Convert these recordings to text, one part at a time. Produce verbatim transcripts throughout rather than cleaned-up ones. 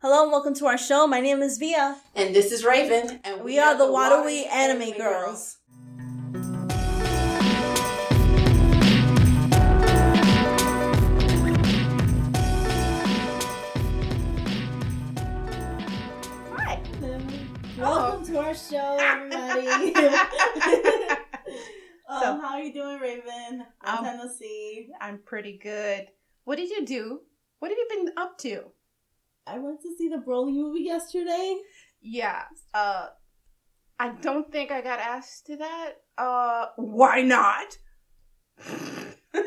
Hello and welcome to our show. My name is Via. And this is Raven. And we, we are, are the Waterway Anime, Anime Girls. Hi. Welcome oh. to our show, everybody. um, so, how are you doing, Raven? I'm um, Tennessee. I'm pretty good. What did you do? What have you been up to? I went to see the Broly movie yesterday. Yeah. Uh, I don't think I got asked to that. Uh, why not? You're so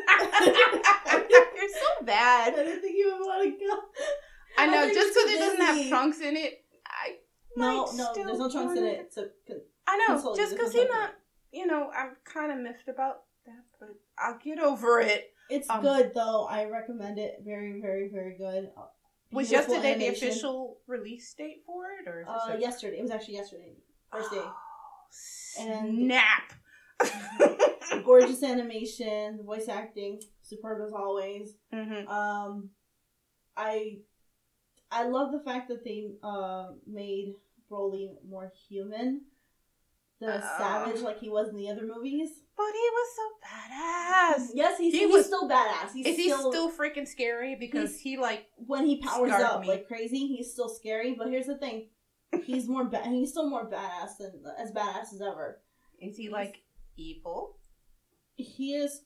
bad. I didn't think you would want to go. I know. I just because it doesn't have Trunks in it, I no, might no, still no, there's no Trunks in it. So, I know. Just because you're not, you know, I'm kind of miffed about that, but I'll get over it. It's um, good, though. I recommend it. Very, very, very good. Was Beautiful yesterday animation. The official release date for it, or is uh, it yesterday? It was actually yesterday, first day. Oh, snap! And gorgeous animation, voice acting, superb as always. Mm-hmm. Um, I, I love the fact that they uh made Broly more human. The uh, savage like he was in the other movies. But he was so badass. Yes, he's, he he's was, still badass. He's is still, he still freaking scary? Because he like when he powers up me. Like crazy, he's still scary. But here's the thing, he's more ba- he's still more badass than as badass as ever. Is he he's, like evil? He is.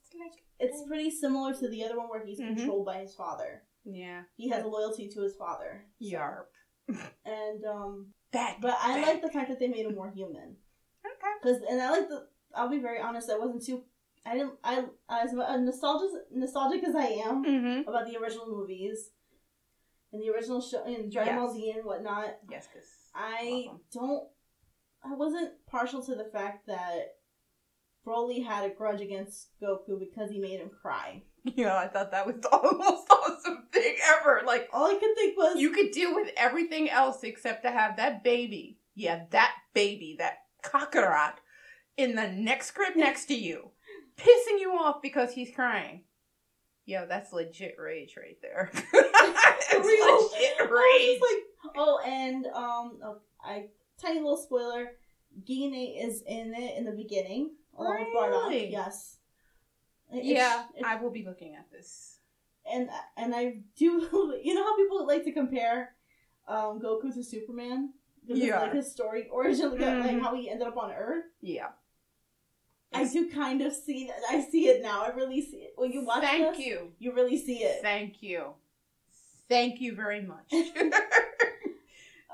It's pretty similar to the other one where he's mm-hmm. controlled by his father. Yeah, he has a loyalty to his father. Yarp. And um, bad, but I bad. like the fact that they made him more human. Cause and I like the. I'll be very honest. I wasn't too. I didn't. I as nostalgic nostalgic as I am mm-hmm. about the original movies, and the original show and Dragon Ball Z and whatnot. Yes, cause I awesome. don't. I wasn't partial to the fact that Broly had a grudge against Goku because he made him cry. Yeah, I thought that was the most awesome thing ever. Like all I could think was you could deal with everything else except to have that baby. Yeah, that baby. That. Kakarot in the next crib next to you, pissing you off because he's crying. Yo, that's legit rage right there. That's legit rage. I was like, oh, and um, oh, I tiny little spoiler: Gine is in it in the beginning. Along with Bardock, yes. It's, yeah, it's, I will be looking at this. And and I do. You know how people like to compare um, Goku to Superman. Yeah. Like his story origin, like mm-hmm. how he ended up on Earth. Yeah, I do kind of see that. I see it now. I really see it when you watch. Thank this, you. You really see it. Thank you. Thank you very much.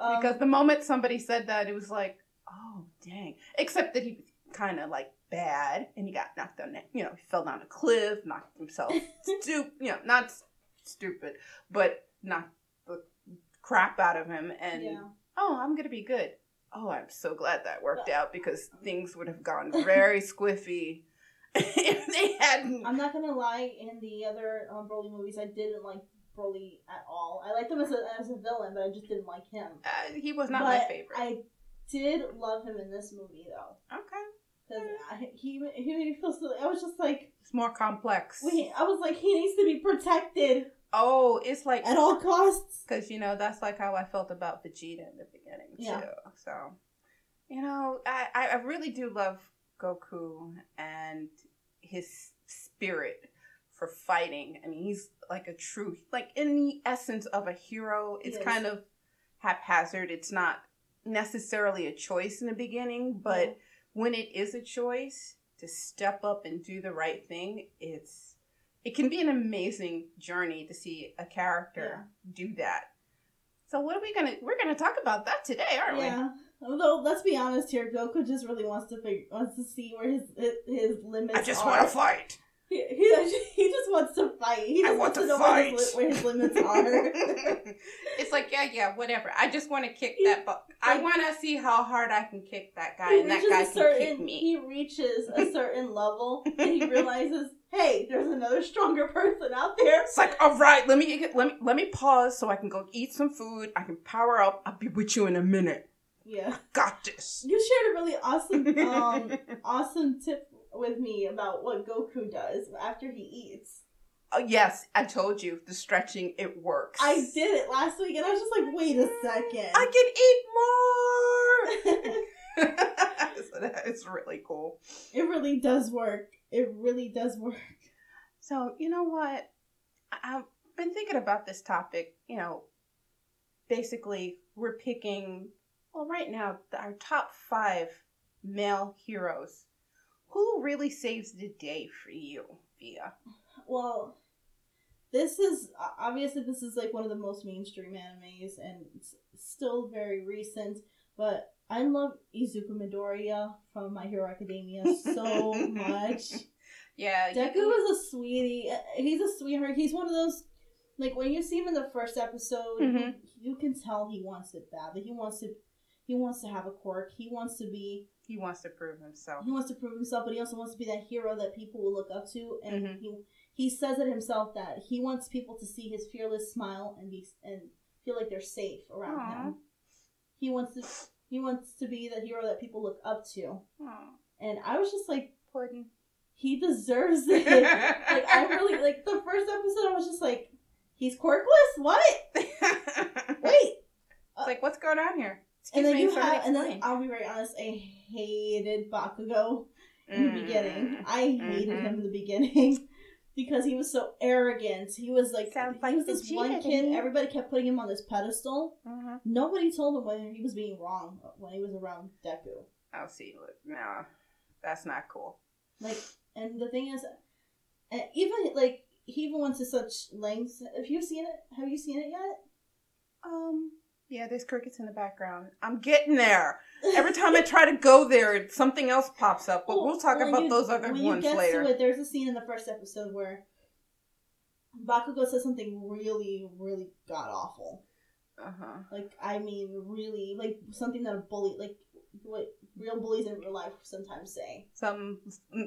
um, because the moment somebody said that, it was like, oh dang! Except that he was kind of like bad, and he got knocked down. You know, he fell down a cliff, knocked himself. Stupid. You know, not st- stupid, but knocked the crap out of him, and. Yeah. Oh, I'm going to be good. Oh, I'm so glad that worked out because things would have gone very squiffy if they hadn't. I'm not going to lie, in the other um, Broly movies, I didn't like Broly at all. I liked him as a, as a villain, but I just didn't like him. Uh, he was not but my favorite. I did love him in this movie, though. Okay. Because yeah. he, he made me feel so... I was just like... It's more complex. Wait, I was like, he needs to be protected. Oh, it's like... At all costs. Because, you know, that's like how I felt about Vegeta in the beginning, yeah. too. So, you know, I, I really do love Goku and his spirit for fighting. I mean, he's like a true... Like, in the essence of a hero, it's yes. kind of haphazard. It's not necessarily a choice in the beginning, but yeah. when it is a choice to step up and do the right thing, it's... It can be an amazing journey to see a character yeah. do that. So what are we gonna? We're gonna talk about that today, aren't yeah. we? Yeah. Although let's be honest here, Goku just really wants to figure, wants to see where his his, his limits. I just want to fight. He, he he just wants to fight. He just I want wants to, to know fight. Where, his, where his limits are. It's like yeah, yeah, whatever. I just want to kick he, that. Bu- I like, want to see how hard I can kick that guy, and that guy certain, can kick me. He reaches a certain level, and he realizes. Hey, there's another stronger person out there. It's like, all right, let me let me let me pause so I can go eat some food. I can power up. I'll be with you in a minute. Yeah, I got this. You shared a really awesome, um, awesome tip with me about what Goku does after he eats. Oh, yes, I told you, the stretching, it works. I did it last week, and I was just like, wait a second. I can eat more! So that is really cool. It really does work. It really does work. So, you know what? I've been thinking about this topic. You know, basically, we're picking, well, right now, our top five male heroes. Who really saves the day for you, Via? Well, this is, obviously, this is like one of the most mainstream animes, and it's still very recent, but I love Izuku Midoriya from My Hero Academia so much. Yeah. Deku you... is a sweetie. He's a sweetheart. He's one of those, like, when you see him in the first episode, mm-hmm. you can tell he wants it badly. He wants to, he wants to have a quirk. He wants to be... He wants to prove himself. He wants to prove himself, but he also wants to be that hero that people will look up to, and mm-hmm. he... He says it himself that he wants people to see his fearless smile and be and feel like they're safe around Aww. him. He wants to he wants to be the hero that people look up to. Aww. And I was just like, Pardon. he deserves it. Like I really like the first episode. I was just like, he's quirkless. What? Wait. It's like, what's going on here? Excuse and then me, you have, and then I'll be very honest. I hated Bakugo in mm. the beginning. I hated mm-hmm. him in the beginning. Because he was so arrogant. He was like, Sounds he like was this Vegeta, one kid, everybody kept putting him on this pedestal. Uh-huh. Nobody told him whether he was being wrong when he was around Deku. I'll see. No, that's not cool. Like, and the thing is, even, like, he even went to such lengths. Have you seen it? Have you seen it yet? Um, yeah, there's crickets in the background. I'm getting there. Every time I try to go there, something else pops up. But well, we'll talk about you, those other ones later. When you get to it, there's a scene in the first episode where Bakugo says something really, really god-awful. Uh-huh. Like, I mean, really, like, something that a bully, like, what real bullies in real life sometimes say. Some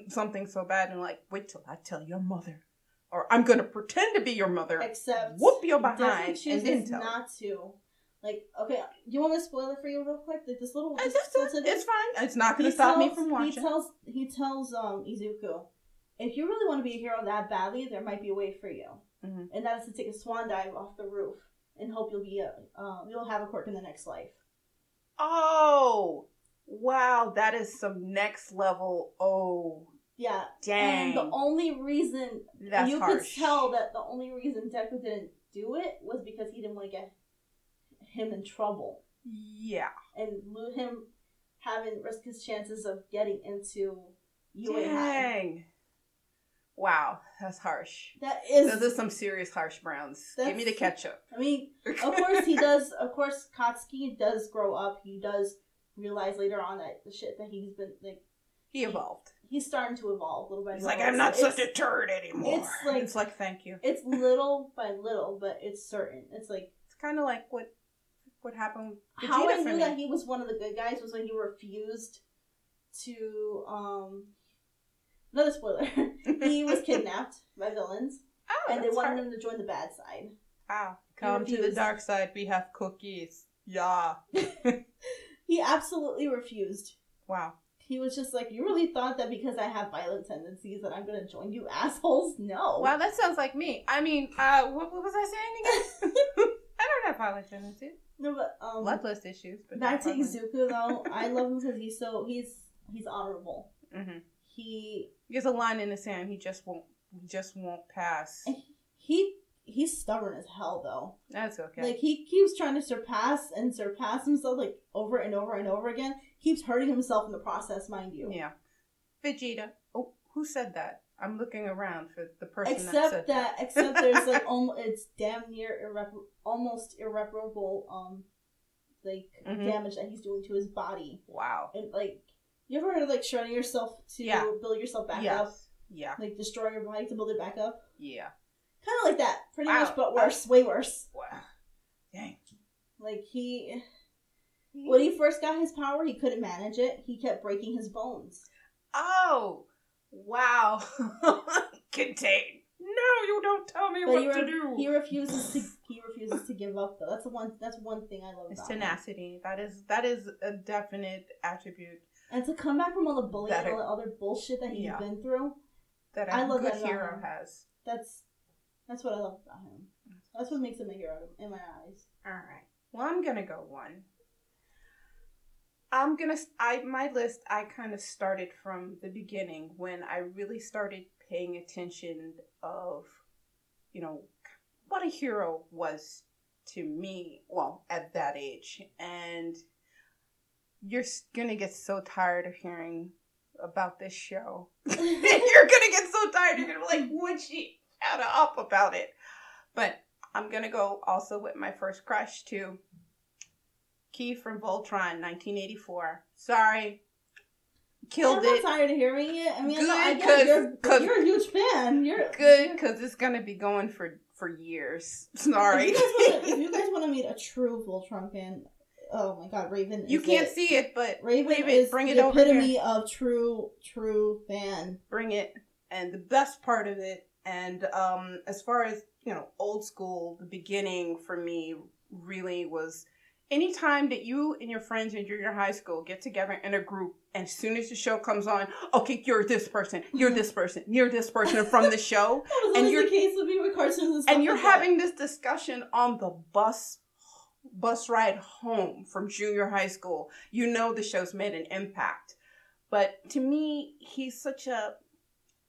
Something so bad and like, wait till I tell your mother. Or I'm going to pretend to be your mother. Except whoop your behind and then tell not to. Like, okay, you want me to spoil it for you real quick? Like, this little... This just, little it's fine. It's not going to stop tells, me from watching. He tells, he tells um, Izuku, if you really want to be a hero that badly, there might be a way for you. Mm-hmm. And that is to take a swan dive off the roof and hope you'll be a, um, you'll have a quirk in the next life. Oh! Wow, that is some next level. Oh, yeah. Dang. And the only reason... That's You harsh. could tell that the only reason Deku didn't do it was because he didn't want to get... him in trouble. Yeah. And him having risk his chances of getting into U A. Dang. Wow, that's harsh. That is. Those are some serious harsh browns. Give me the ketchup. I mean, of course he does. Of course, Katsuki does grow up. He does realize later on that the shit that he's been like. He evolved. He, he's starting to evolve little by little. He's like, I'm not so such a turd anymore. It's like, it's like, thank you. It's little by little, but it's certain. It's like it's kind of like what. What happened? Vegeta How I knew that he was one of the good guys was when he refused to. um Another spoiler. He was kidnapped by villains, oh, and they wanted hard. him to join the bad side. Wow! Come to the dark side. We have cookies. Yeah. He absolutely refused. Wow. He was just like, you really thought that because I have violent tendencies that I'm going to join you assholes? No. Wow, that sounds like me. I mean, uh what, what was I saying again? I don't have violent tendencies. No, but um, bloodlust issues. But back to Izuku though, I love him because he's so he's he's honorable. Mm-hmm. He there's a line in the sand. He just won't he just won't pass. He he's stubborn as hell though. That's okay. Like he keeps trying to surpass and surpass himself like over and over and over again. Keeps hurting himself in the process, mind you. Yeah. Vegeta. Oh, who said that? I'm looking around for the person except that said that. that. Except there's like almost, it's damn near irreparable, almost irreparable, um, like mm-hmm. damage that he's doing to his body. Wow. And like, you ever heard of like shredding yourself to yeah. build yourself back yes. up? Yeah. Like destroy your body to build it back up. Yeah. Kind of like that, pretty wow. much, but worse, wow. way worse. Wow. Dang. Like he, when he first got his power, he couldn't manage it. He kept breaking his bones. Oh. Wow. Contain. No, you don't tell me but what re- to do. He refuses to he refuses to give up though. That's the one that's one thing I love it's about him. It's tenacity. That is that is a definite attribute. And to come back from all the bullying and all the other bullshit that he's yeah, been through. That a I love good that hero has. That's That's what I love about him. That's what makes him a hero in my eyes. All right. Well, I'm going to go one. I'm going to... I My list, I kind of started from the beginning when I really started paying attention of, you know, what a hero was to me, well, at that age. And you're going to get so tired of hearing about this show. You're going to get so tired. You're going to be like, would she shut up about it? But I'm going to go also with my first crush, too. Key from Voltron, nineteen eighty-four. Sorry. Killed I'm it. I'm not tired of hearing it. I mean, good, I guess you're, you're a huge fan. You're good, because it's going to be going for, for years. Sorry. If you guys want to meet a true Voltron fan, oh my God, Raven. You can't it. see it, but Raven, Raven is bring it the over epitome here. Of true, true fan. Bring it. And the best part of it, and um, as far as, you know, old school, the beginning for me really was any time that you and your friends in junior high school get together in a group, and as soon as the show comes on, okay, you're this person, you're this person, you're this person from the show. That was and you're the case with me with cartoons and stuff. And you're like having that. This discussion on the bus bus ride home from junior high school. You know the show's made an impact. But to me, he's such a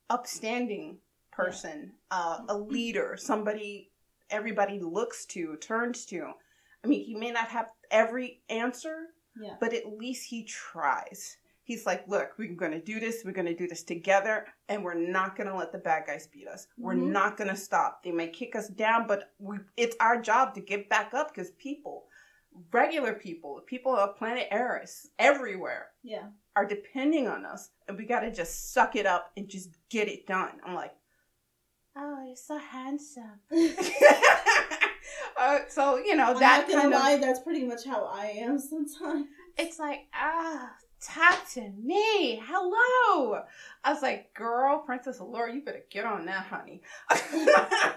upstanding person, uh, a leader, somebody everybody looks to, turns to. I mean, he may not have every answer, yeah. but at least he tries. He's like, look, we're going to do this. We're going to do this together. And we're not going to let the bad guys beat us. We're mm-hmm. not going to stop. They may kick us down, but we, it's our job to get back up because people, regular people, people of planet Eris everywhere yeah. are depending on us. And we got to just suck it up and just get it done. I'm like, oh, you're so handsome. Uh, so, you know, I'm that kind of... Lie, that's pretty much how I am sometimes. It's like, ah, oh, talk to me. Hello. I was like, girl, Princess Allure, you better get on that, honey. I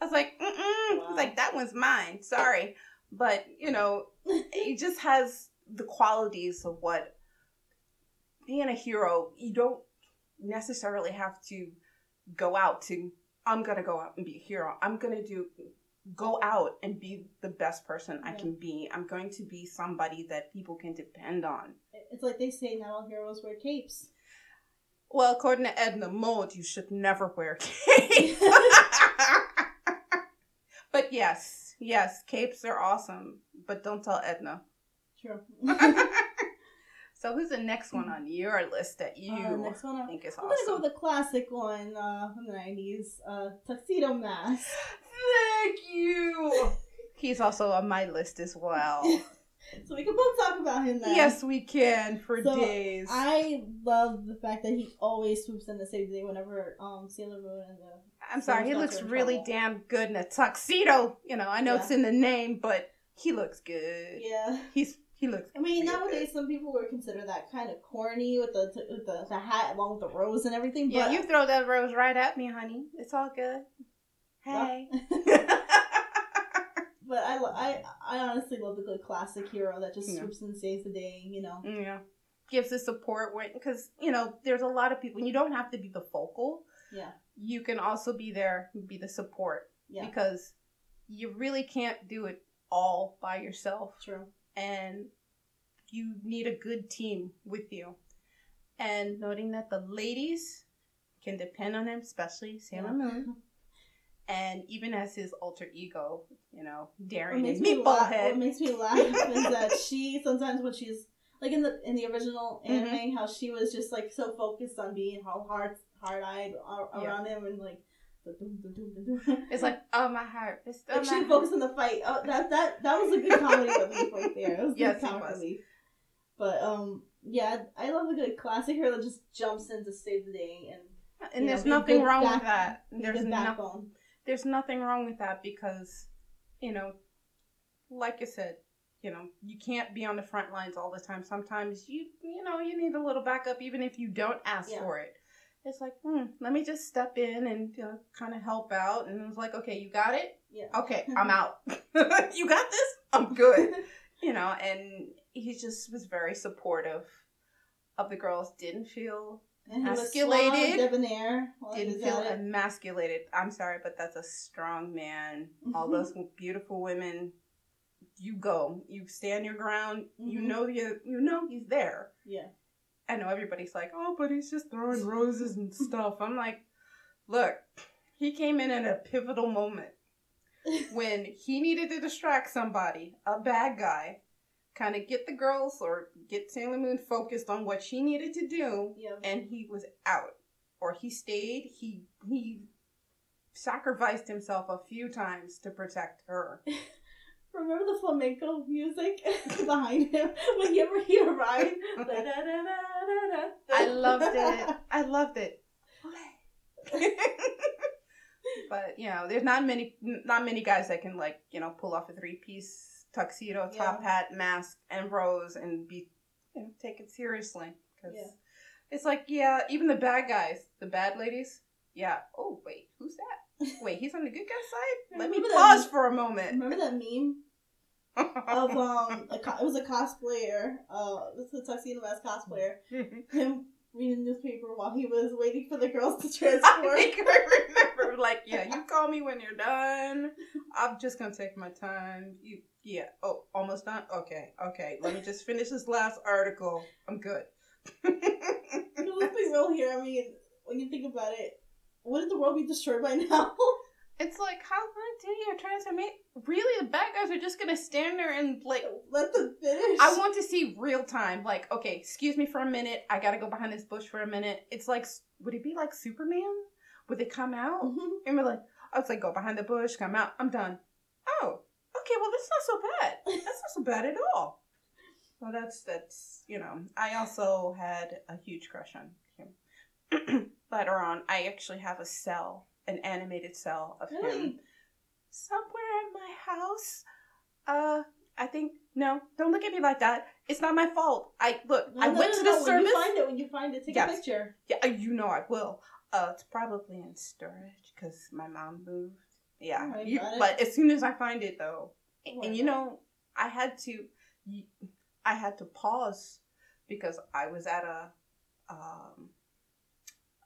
was like, mm-mm. Wow. I was like, that one's mine. Sorry. But, you know, it just has the qualities of what... Being a hero, you don't necessarily have to go out to, I'm going to go out and be a hero. I'm going to do... go out and be the best person I yeah. can be. I'm going to be somebody that people can depend on. It's like they say, not all heroes wear capes. Well, according to Edna Mode, you should never wear capes. But yes, yes, capes are awesome, but don't tell Edna. True. So who's the next one on your list that you uh, next one think is I'm awesome? I'm going to go with the classic one uh, from the nineties, uh, Tuxedo Mask. Thank you. He's also on my list as well. So we can both talk about him now. Yes, we can for so days. I love the fact that he always swoops in to save the day whenever um, Sailor Moon and the... I'm sorry, he looks really trouble. damn good in a tuxedo. You know, I know yeah. it's in the name, but he looks good. Yeah. He's... He looks I mean, nowadays good. Some people would consider that kind of corny with the with the, the hat along with the rose and everything. But yeah, you throw that rose right at me, honey. It's all good. Hey. But I, I, I honestly love the good classic hero that just yeah. swoops and saves the day, you know. Yeah. Gives the support because, you know, there's a lot of people. And you don't have to be the focal. Yeah. You can also be there, be the support. Yeah. Because you really can't do it all by yourself. True. And you need a good team with you. And noting that the ladies can depend on him, especially Sailor Moon. And even as his alter ego, you know, Darren and Meatball la- Head. What makes me laugh is that she, sometimes when she's, like in the in the original anime, mm-hmm. how she was just like so focused on being how hard, hard-eyed around yeah. him and like, it's like, oh my heart. It's like she focused on the fight. Oh, that that that was a good comedy relief right there. It was yes, good comedy relief. But um, yeah, I love a good classic hero that just jumps in to save the day, and and there's know, nothing wrong back, with that. There's no, There's nothing wrong with that because, you know, like I said, you know, you can't be on the front lines all the time. Sometimes you you know you need a little backup, even if you don't ask yeah. for it. It's like, hmm, let me just step in and uh, kind of help out. And it was like, okay, you got it? Yeah. Okay, I'm out. You got this? I'm good. You know, and he just was very supportive of the girls. Didn't feel And he emasculated. Was debonair. Well, didn't feel it. emasculated. I'm sorry, but that's a strong man. Mm-hmm. All those beautiful women. You go. You stand your ground. Mm-hmm. You know you. You know he's there. Yeah. I know everybody's like, oh, but he's just throwing roses and stuff. I'm like, look, he came in at a pivotal moment when he needed to distract somebody, a bad guy, kind of get the girls or get Sailor Moon focused on what she needed to do, yeah. and he was out. Or he stayed. He he sacrificed himself a few times to protect her. Remember the flamenco music behind him when you ever hear a ride? I loved it. I loved it. But you know, there's not many, not many guys that can like you know pull off a three-piece tuxedo, top yeah. hat, mask, and rose, and be you know, take it seriously. Cause yeah. it's like yeah, even the bad guys, the bad ladies. Yeah. Oh wait, who's that? Wait, he's on the good guy's side? Let remember me pause that, for a moment. Remember that meme? of, um, a co- it was a cosplayer. Uh, this is a Tuxedo Mask cosplayer. Him reading the newspaper while he was waiting for the girls to transform. I think I remember, like, yeah, you call me when you're done. I'm just gonna take my time. You, yeah, oh, almost done? Okay, okay. Let me just finish this last article. I'm good. Let's be real here. I mean, when you think about it, wouldn't the world be destroyed by now? It's like, how long do you transformate? Really, the bad guys are just gonna stand there and, like... Let them finish. I want to see real time. Like, okay, excuse me for a minute. I gotta go behind this bush for a minute. It's like, would it be like Superman? Would they come out? Mm-hmm. And we're like, I was like, go behind the bush, come out. I'm done. Oh, okay, well, that's not so bad. That's not so bad at all. Well, that's, that's, you know. I also had a huge crush on him. Later on, I actually have a cell, an animated cell of really? him somewhere in my house. Uh, I think, no, don't look at me like that. It's not my fault. I, look, no, I no, went no, to no, the no. service. When you find it, when you find it, take yes. a picture. Yeah, you know I will. Uh, it's probably in storage because my mom moved. Yeah, oh, you, but as soon as I find it, though, oh, and you God. know, I had to, I had to pause because I was at a, um,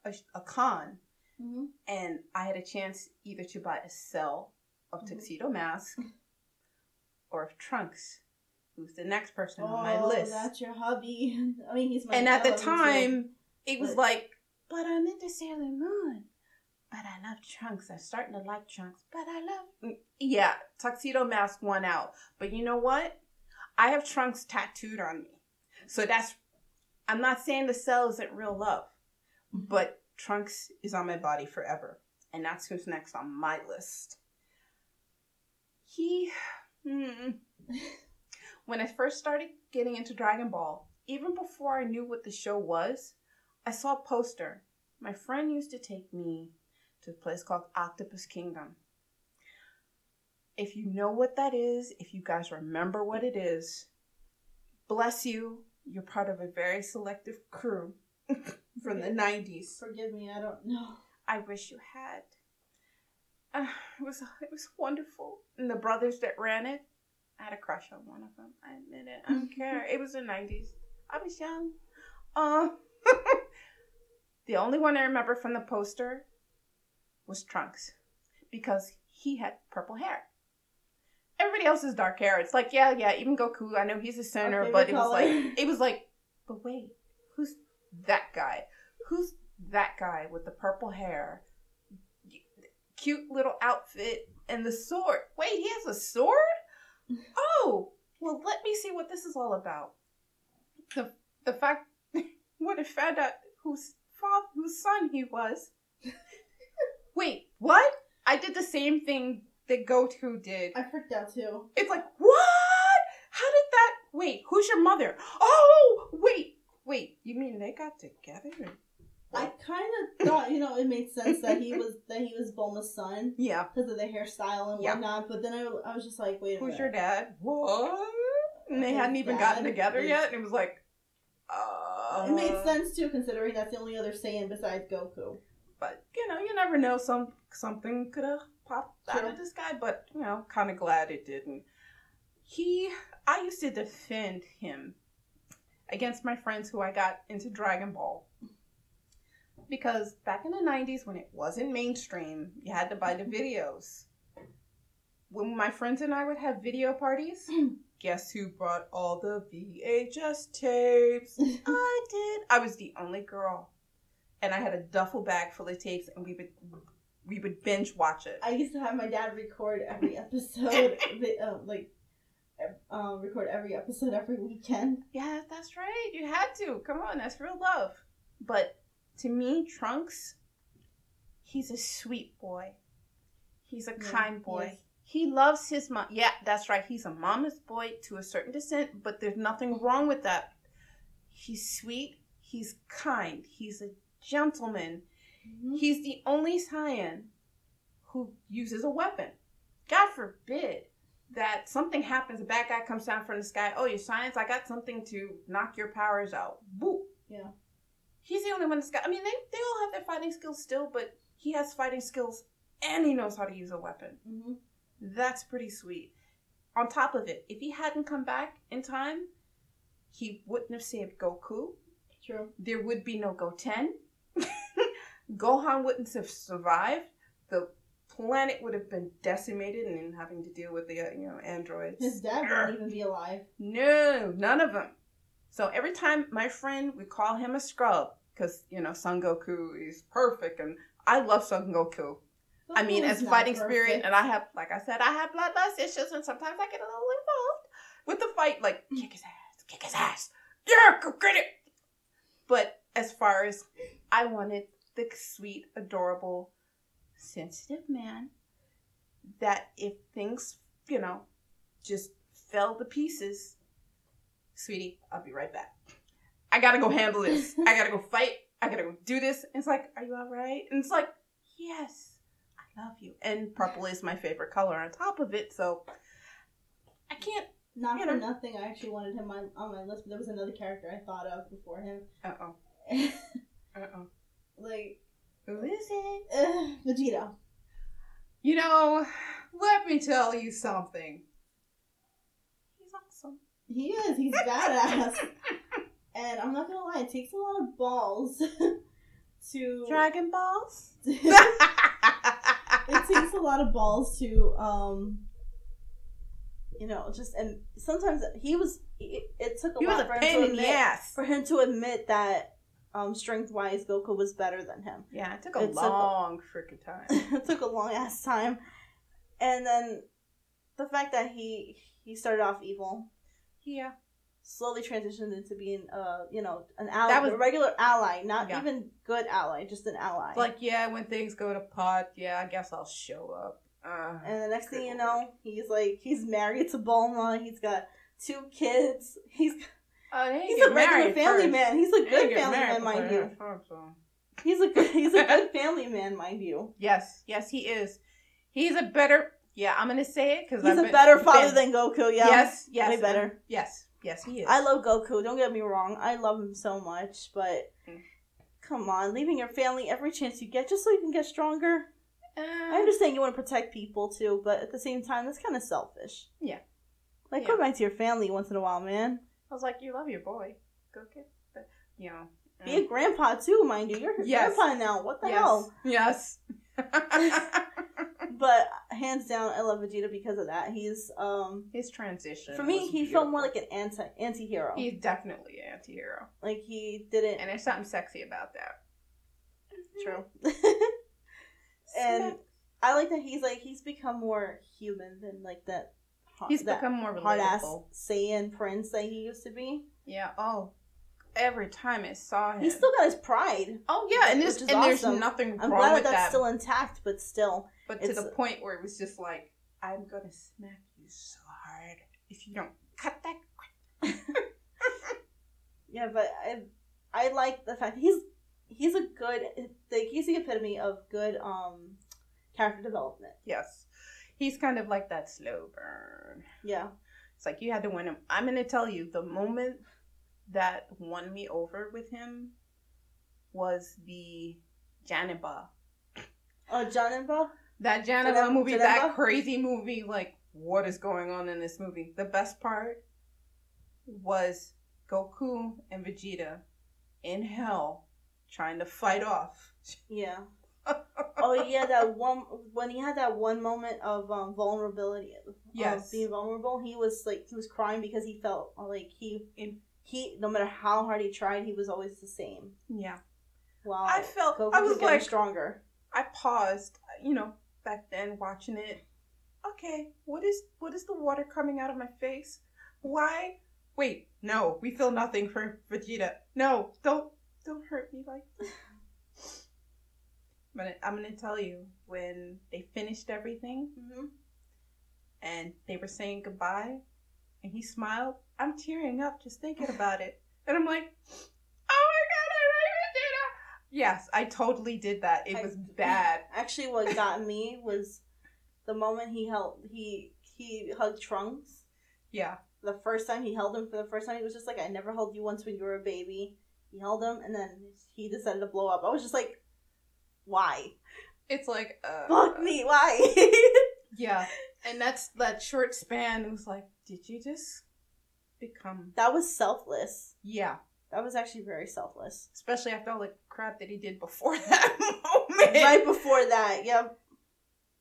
A, a con, mm-hmm. and I had a chance either to buy a cell of Tuxedo mm-hmm. Mask or of Trunks, who's the next person oh, on my list. Oh, that's your hubby. I mean, he's my And at the time, too. it was but, like, but I'm into Sailor Moon, but I love Trunks. I'm starting to like Trunks, but I love... Yeah, Tuxedo Mask won out. But you know what? I have Trunks tattooed on me. So that's... I'm not saying the cell isn't real love. But Trunks is on my body forever. And that's who's next on my list. He... Mm, when I first started getting into Dragon Ball, even before I knew what the show was, I saw a poster. My friend used to take me to a place called Octopus Kingdom. If you know what that is, if you guys remember what it is, bless you. You're part of a very selective crew. From the nineties. Forgive me, I don't know. I wish you had. Uh, it was it was wonderful. And the brothers that ran it, I had a crush on one of them. I admit it. I don't care. It was the nineties. I was young. Uh, the only one I remember from the poster was Trunks. Because he had purple hair. Everybody else is dark hair. It's like, yeah, yeah, even Goku. I know he's a sinner, okay, but it was like, it. it was like, but wait, who's... that guy who's that guy with the purple hair, cute little outfit, and the sword? Wait, he has a sword? Oh, well, let me see what this is all about. The the fact what I found out whose father whose son he was. Wait, what? I did the same thing that Goku did. I freaked out too. It's like, what? How did that? Wait, who's your mother? Oh, wait Wait, you mean they got together? I kind of thought, you know, it made sense that he was that he was Bulma's son. Yeah. Because of the hairstyle and yeah. whatnot. But then I, I was just like, wait a minute. Who's your dad? What? And they hadn't even gotten together yet. And it was like, uh. It made sense, too, considering that's the only other Saiyan besides Goku. But, you know, you never know. Some Something could have popped out of this guy. But, you know, kind of glad it didn't. He, I used to defend him against my friends who I got into Dragon Ball. because back in the nineties, when it wasn't mainstream, you had to buy the videos. When my friends and I would have video parties, guess who brought all the V H S tapes? I did. I was the only girl. And I had a duffel bag full of tapes, and we would we would binge watch it. I used to have my dad record every episode, the, uh, like, uh, record every episode every weekend. Yeah, that's right. You had to. Come on, that's real love. But to me, Trunks, he's a sweet boy. He's a yeah, kind boy. Yes. He loves his mom. Yeah, that's right. He's a mama's boy to a certain extent, but there's nothing wrong with that. He's sweet. He's kind. He's a gentleman. Mm-hmm. He's the only Saiyan who uses a weapon. God forbid that something happens, a bad guy comes down from the sky. Oh, you're Saiyans? I got something to knock your powers out. Boo. Yeah. He's the only one that's got... I mean, they, they all have their fighting skills still, but he has fighting skills and he knows how to use a weapon. Mm-hmm. That's pretty sweet. On top of it, if he hadn't come back in time, he wouldn't have saved Goku. True. There would be no Goten. Gohan wouldn't have survived. The planet would have been decimated and having to deal with the you know androids. His dad wouldn't even be alive. No, none of them. So every time my friend would call him a scrub because you know Son Goku is perfect, and I love Son Goku. Goku I mean, as a fighting perfect. spirit, and I have, like I said, I have bloodlust issues, and sometimes I get a little involved with the fight, like kick his ass, kick his ass, yeah, go get it. But as far as I wanted the sweet, adorable, sensitive man that if things, you know, just fell to pieces, sweetie, I'll be right back. I gotta go handle this. I gotta go fight. I gotta go do this. And it's like, are you all right? And it's like, yes. Love you. And purple is my favorite color on top of it, so I can't. Not for know. nothing, I actually wanted him on, on my list, but there was another character I thought of before him. Uh oh. uh oh. Like, who is it? Uh, Vegeta. You know, let me tell you something. He's awesome. He is. He's badass. And I'm not gonna lie, it takes a lot of balls to. Dragon Balls? It takes a lot of balls to, um, you know, just, and sometimes he was, it, it took a he lot was a for, pain him to admit, yes. for him to admit that, um, strength-wise, Goku was better than him. Yeah, it took a it long freaking time. It took a long-ass time. And then the fact that he, he started off evil. Yeah. Slowly transitioned into being, uh, you know, an ally, that was, a regular ally, not yeah. even good ally, just an ally. Like, yeah, when things go to pot, yeah, I guess I'll show up. Uh, and the next thing you know, he's like, he's married to Bulma. He's got two kids. He's uh, he's a regular family first. man. He's a good family man, mind you. He's a good, he's a good family man, mind you. Yes, yes, he is. He's a better. Yeah, I'm gonna say it because he's I've a been, better father been, than Goku. Yeah. Yes, yes, way better. Um, yes. Yes, he is. I love Goku. Don't get me wrong. I love him so much, but mm. come on, leaving your family every chance you get just so you can get stronger. Uh, I understand you want to protect people too, but at the same time, that's kind of selfish. Yeah. Like, yeah. go back to your family once in a while, man. I was like, you love your boy. Go get the, you know. Uh, Be a grandpa too, mind you. You're his yes. grandpa now. What the yes. hell? Yes. But hands down, I love Vegeta because of that. He's um his transition. For me, he beautiful. felt more like an anti anti-hero. He's definitely an anti-hero. Like he didn't, and there's something sexy about that. True. And I like that he's like he's become more human than like that. He's that become more hard-ass Saiyan prince that he used to be. Yeah. Oh. Every time I saw him, he still got his pride. Oh yeah, and, this, and awesome. there's nothing wrong with that. I'm glad that that's that. still intact, but still. But to the point where it was just like, I'm gonna smack you so hard if you don't cut that quick. Yeah, but I, I like the fact he's he's a good like he's the epitome of good um character development. Yes, he's kind of like that slow burn. Yeah, it's like you had to win him. I'm gonna tell you the moment that won me over with him was the Janimba. Oh, Janimba? That Janimba movie, Janimba? That crazy movie, like, what is going on in this movie? The best part was Goku and Vegeta in hell trying to fight off. Yeah. Oh yeah, that one when he had that one moment of um, vulnerability, yes, of being vulnerable. He was like he was crying because he felt like he he no matter how hard he tried, he was always the same. Yeah. Wow. I felt Goku I was like stronger. I paused, you know, back then watching it. Okay, what is what is the water coming out of my face? Why? Wait, no, we feel nothing for Vegeta. No, don't don't hurt me like that. I'm gonna, I'm gonna tell you, when they finished everything, mm-hmm. and they were saying goodbye, and he smiled, I'm tearing up just thinking about it. And I'm like, oh my god, I love Vegeta! Yes, I totally did that. It I, was bad. Actually, what got me was the moment he held, he, he hugged Trunks. Yeah. The first time he held him for the first time, he was just like, I never held you once when you were a baby. He held him, and then he decided to blow up. I was just like, why? It's like, uh... fuck me, why? Yeah. And that's that short span. It was like, did you just become... That was selfless. Yeah. That was actually very selfless. Especially after all the crap that he did before that moment. Right before that, yep.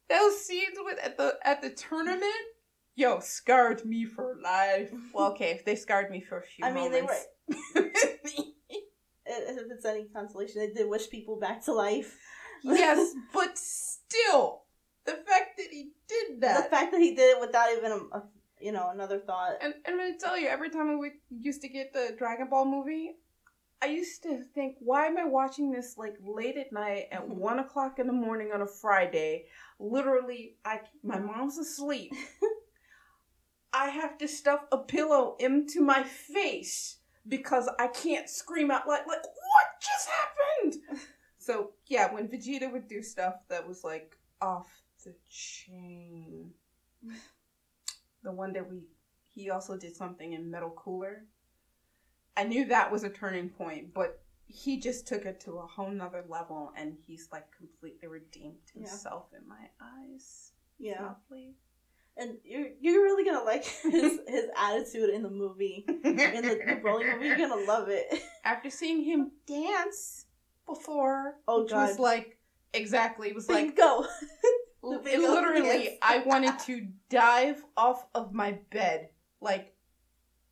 Those scenes with at the at the tournament, yo, scarred me for life. Well, okay, if they scarred me for a few I moments. mean, they were... If it's any consolation, they did wish people back to life. Yes, but still, the fact that he did that. The fact that he did it without even, a, a, you know, another thought. And, and I'm going to tell you, every time I would, used to get the Dragon Ball movie, I used to think, why am I watching this, like, late at night at one o'clock in the morning on a Friday? Literally, I my mom's asleep. I have to stuff a pillow into my face because I can't scream out like, like, what just happened? So, yeah, when Vegeta would do stuff that was, like, off the chain. The one that we... He also did something in Metal Cooler. I knew that was a turning point, but he just took it to a whole nother level, and he's, like, completely redeemed himself yeah. in my eyes. Yeah. Softly. And you're, you're really going to like his, his attitude in the movie. In the, the Broly movie, you're going to love it. After seeing him dance before, oh, which God. was like, exactly, it was like, go. Literally, dance. I wanted to dive off of my bed. Like,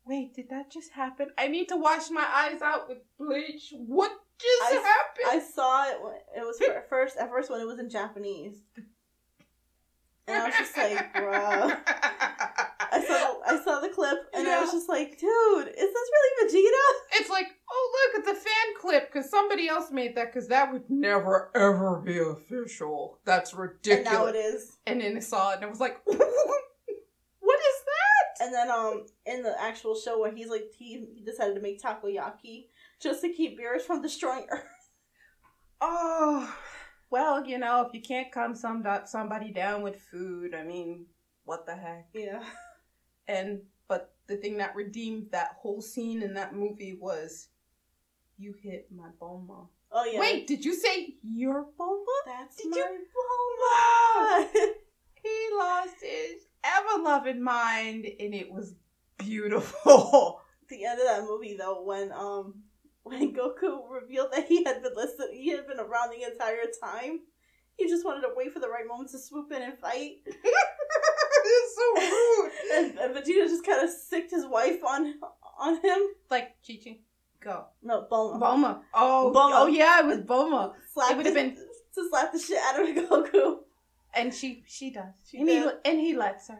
wait, did that just happen? I need to wash my eyes out with bleach. What just I, happened? I saw it. It was at first, at first when it was in Japanese. And I was just like, bruh. I saw, I saw the clip, and yeah. I was just like, dude, is this really Vegeta? It's like, oh, look, it's a fan clip, because somebody else made that, because that would never, ever be official. That's ridiculous. And now it is. And then I saw it, and I was like, what is that? And then um, in the actual show where he's like, he decided to make takoyaki just to keep beers from destroying Earth. Oh... Well, you know, if you can't calm some somebody down with food, I mean, what the heck? Yeah. And, but the thing that redeemed that whole scene in that movie was, you hit my Boma. Oh, yeah. Wait, did you say your Boma? That's did my you? Boma! He lost his ever-loving mind, and it was beautiful. At the end of that movie, though, when, um... when Goku revealed that he had been listed, he had been around the entire time. He just wanted to wait for the right moment to swoop in and fight. It's so rude. And, and Vegeta just kind of sicked his wife on on him. Like, Chi-Chi, go. No, Boma. Boma. Oh, Boma. Oh yeah, it was Boma. Slap it would have been to slap the shit out of Goku. And she she does. She and does. He and he lets her.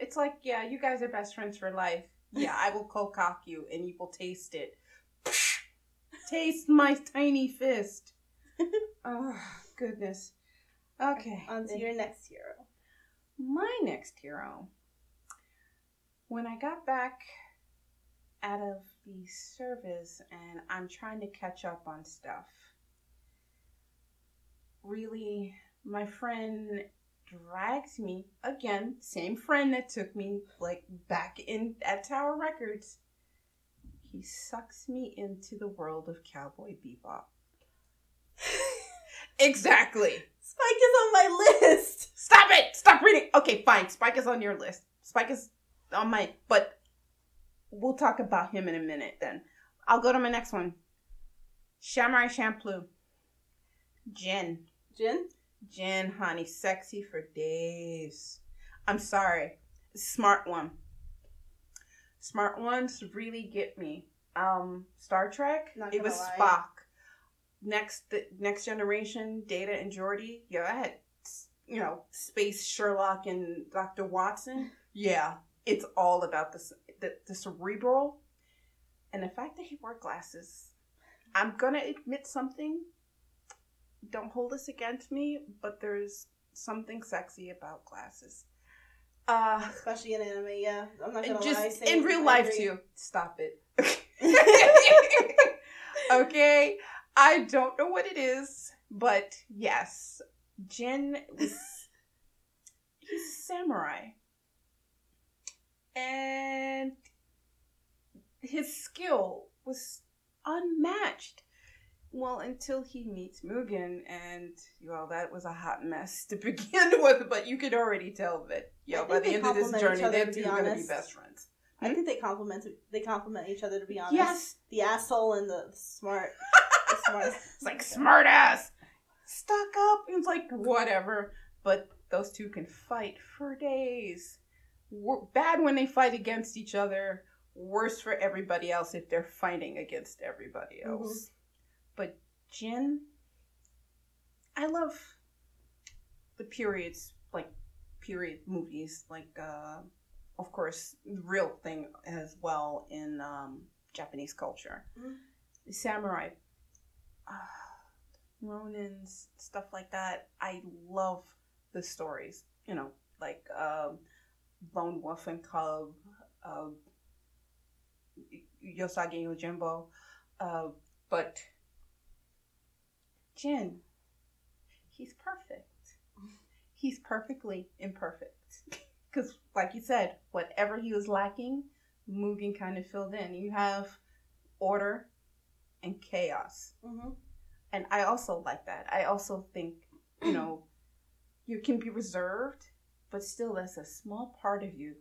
It's like, yeah, you guys are best friends for life. Yeah, I will cold cock you, and you will taste it. Taste my tiny fist. Oh, goodness. Okay. On to your next hero. My next hero. When I got back out of the service and I'm trying to catch up on stuff, really, my friend drags me, again, same friend that took me, like, back in at Tower Records. He sucks me into the world of Cowboy Bebop. Exactly. Spike is on my list. Stop it. Stop reading. Okay, fine. Spike is on your list. Spike is on my... But we'll talk about him in a minute then. I'll go to my next one. Samurai Champloo. Jin. Jin? Jin, honey. Sexy for days. I'm sorry. Smart one. Smart ones really get me. Um, Star Trek? It was lie. Spock. Next the Next Generation, Data and Geordi. Yeah, I had, you know, Space Sherlock and Doctor Watson. Yeah, it's all about this, the, the cerebral. And the fact that he wore glasses. I'm going to admit something. Don't hold this against me, but there's something sexy about glasses. Uh, Especially in anime, yeah. I'm not going to lie. In real angry. Life, too. Stop it. Okay. I don't know what it is, but yes. Jin was... He's a samurai. And his skill was unmatched. Well, until he meets Mugen, and, well, that was a hot mess to begin with, but you could already tell that, yeah, by the end of this journey, they're two going to be best friends. I hmm? think they complement they complement each other, to be honest. Yes. The asshole and the smart. The smart. It's like, smart ass. Stuck up. It's like, whatever. But those two can fight for days. Bad when they fight against each other. Worse for everybody else if they're fighting against everybody else. Mm-hmm. But Jin, I love the periods, like, period movies. Like, uh, of course, the real thing as well in um, Japanese culture. Mm-hmm. The samurai, uh, Ronins, stuff like that. I love the stories. You know, like uh, Lone Wolf and Cub, uh, Yosagi and Yojimbo. Uh, but... Jin, he's perfect. He's perfectly imperfect. Because, like you said, whatever he was lacking, Mugen kind of filled in. You have order and chaos. Mm-hmm. And I also like that. I also think, you know, you can be reserved, but still that's a small part of you.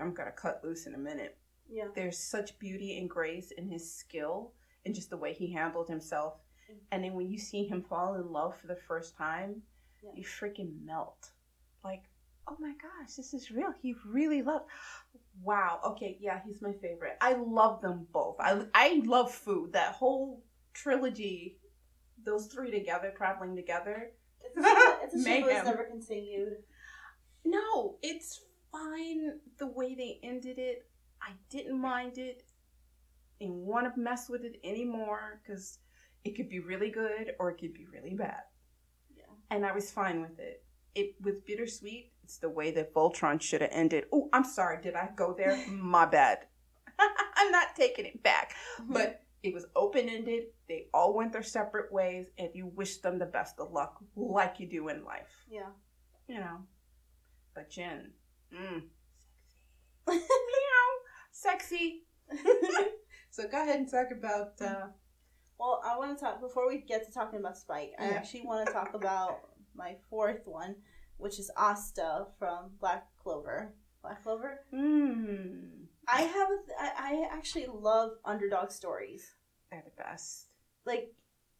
I'm going to cut loose in a minute. Yeah. There's such beauty and grace in his skill and just the way he handled himself. And then when you see him fall in love for the first time, yeah. you freaking melt. Like, oh my gosh, this is real. He really loved. Wow. Okay, yeah, he's my favorite. I love them both. I, I love food. That whole trilogy, those three together, traveling together. It's a show that's never continued. No, it's fine the way they ended it. I didn't mind it. I didn't want to mess with it anymore because... It could be really good or it could be really bad. Yeah. And I was fine with it. It with bittersweet, it's the way that Voltron should have ended. Oh, I'm sorry. Did I go there? My bad. I'm not taking it back. Mm-hmm. But it was open-ended. They all went their separate ways. And you wish them the best of luck like you do in life. Yeah. You know. But Jin. Mm. Sexy. Meow. Sexy. So go ahead and talk about... Uh, Well, I want to talk, before we get to talking about Spike, I yeah. actually want to talk about my fourth one, which is Asta from Black Clover. Black Clover? Mm. I have, a, I, I actually love underdog stories. They're the best. Like,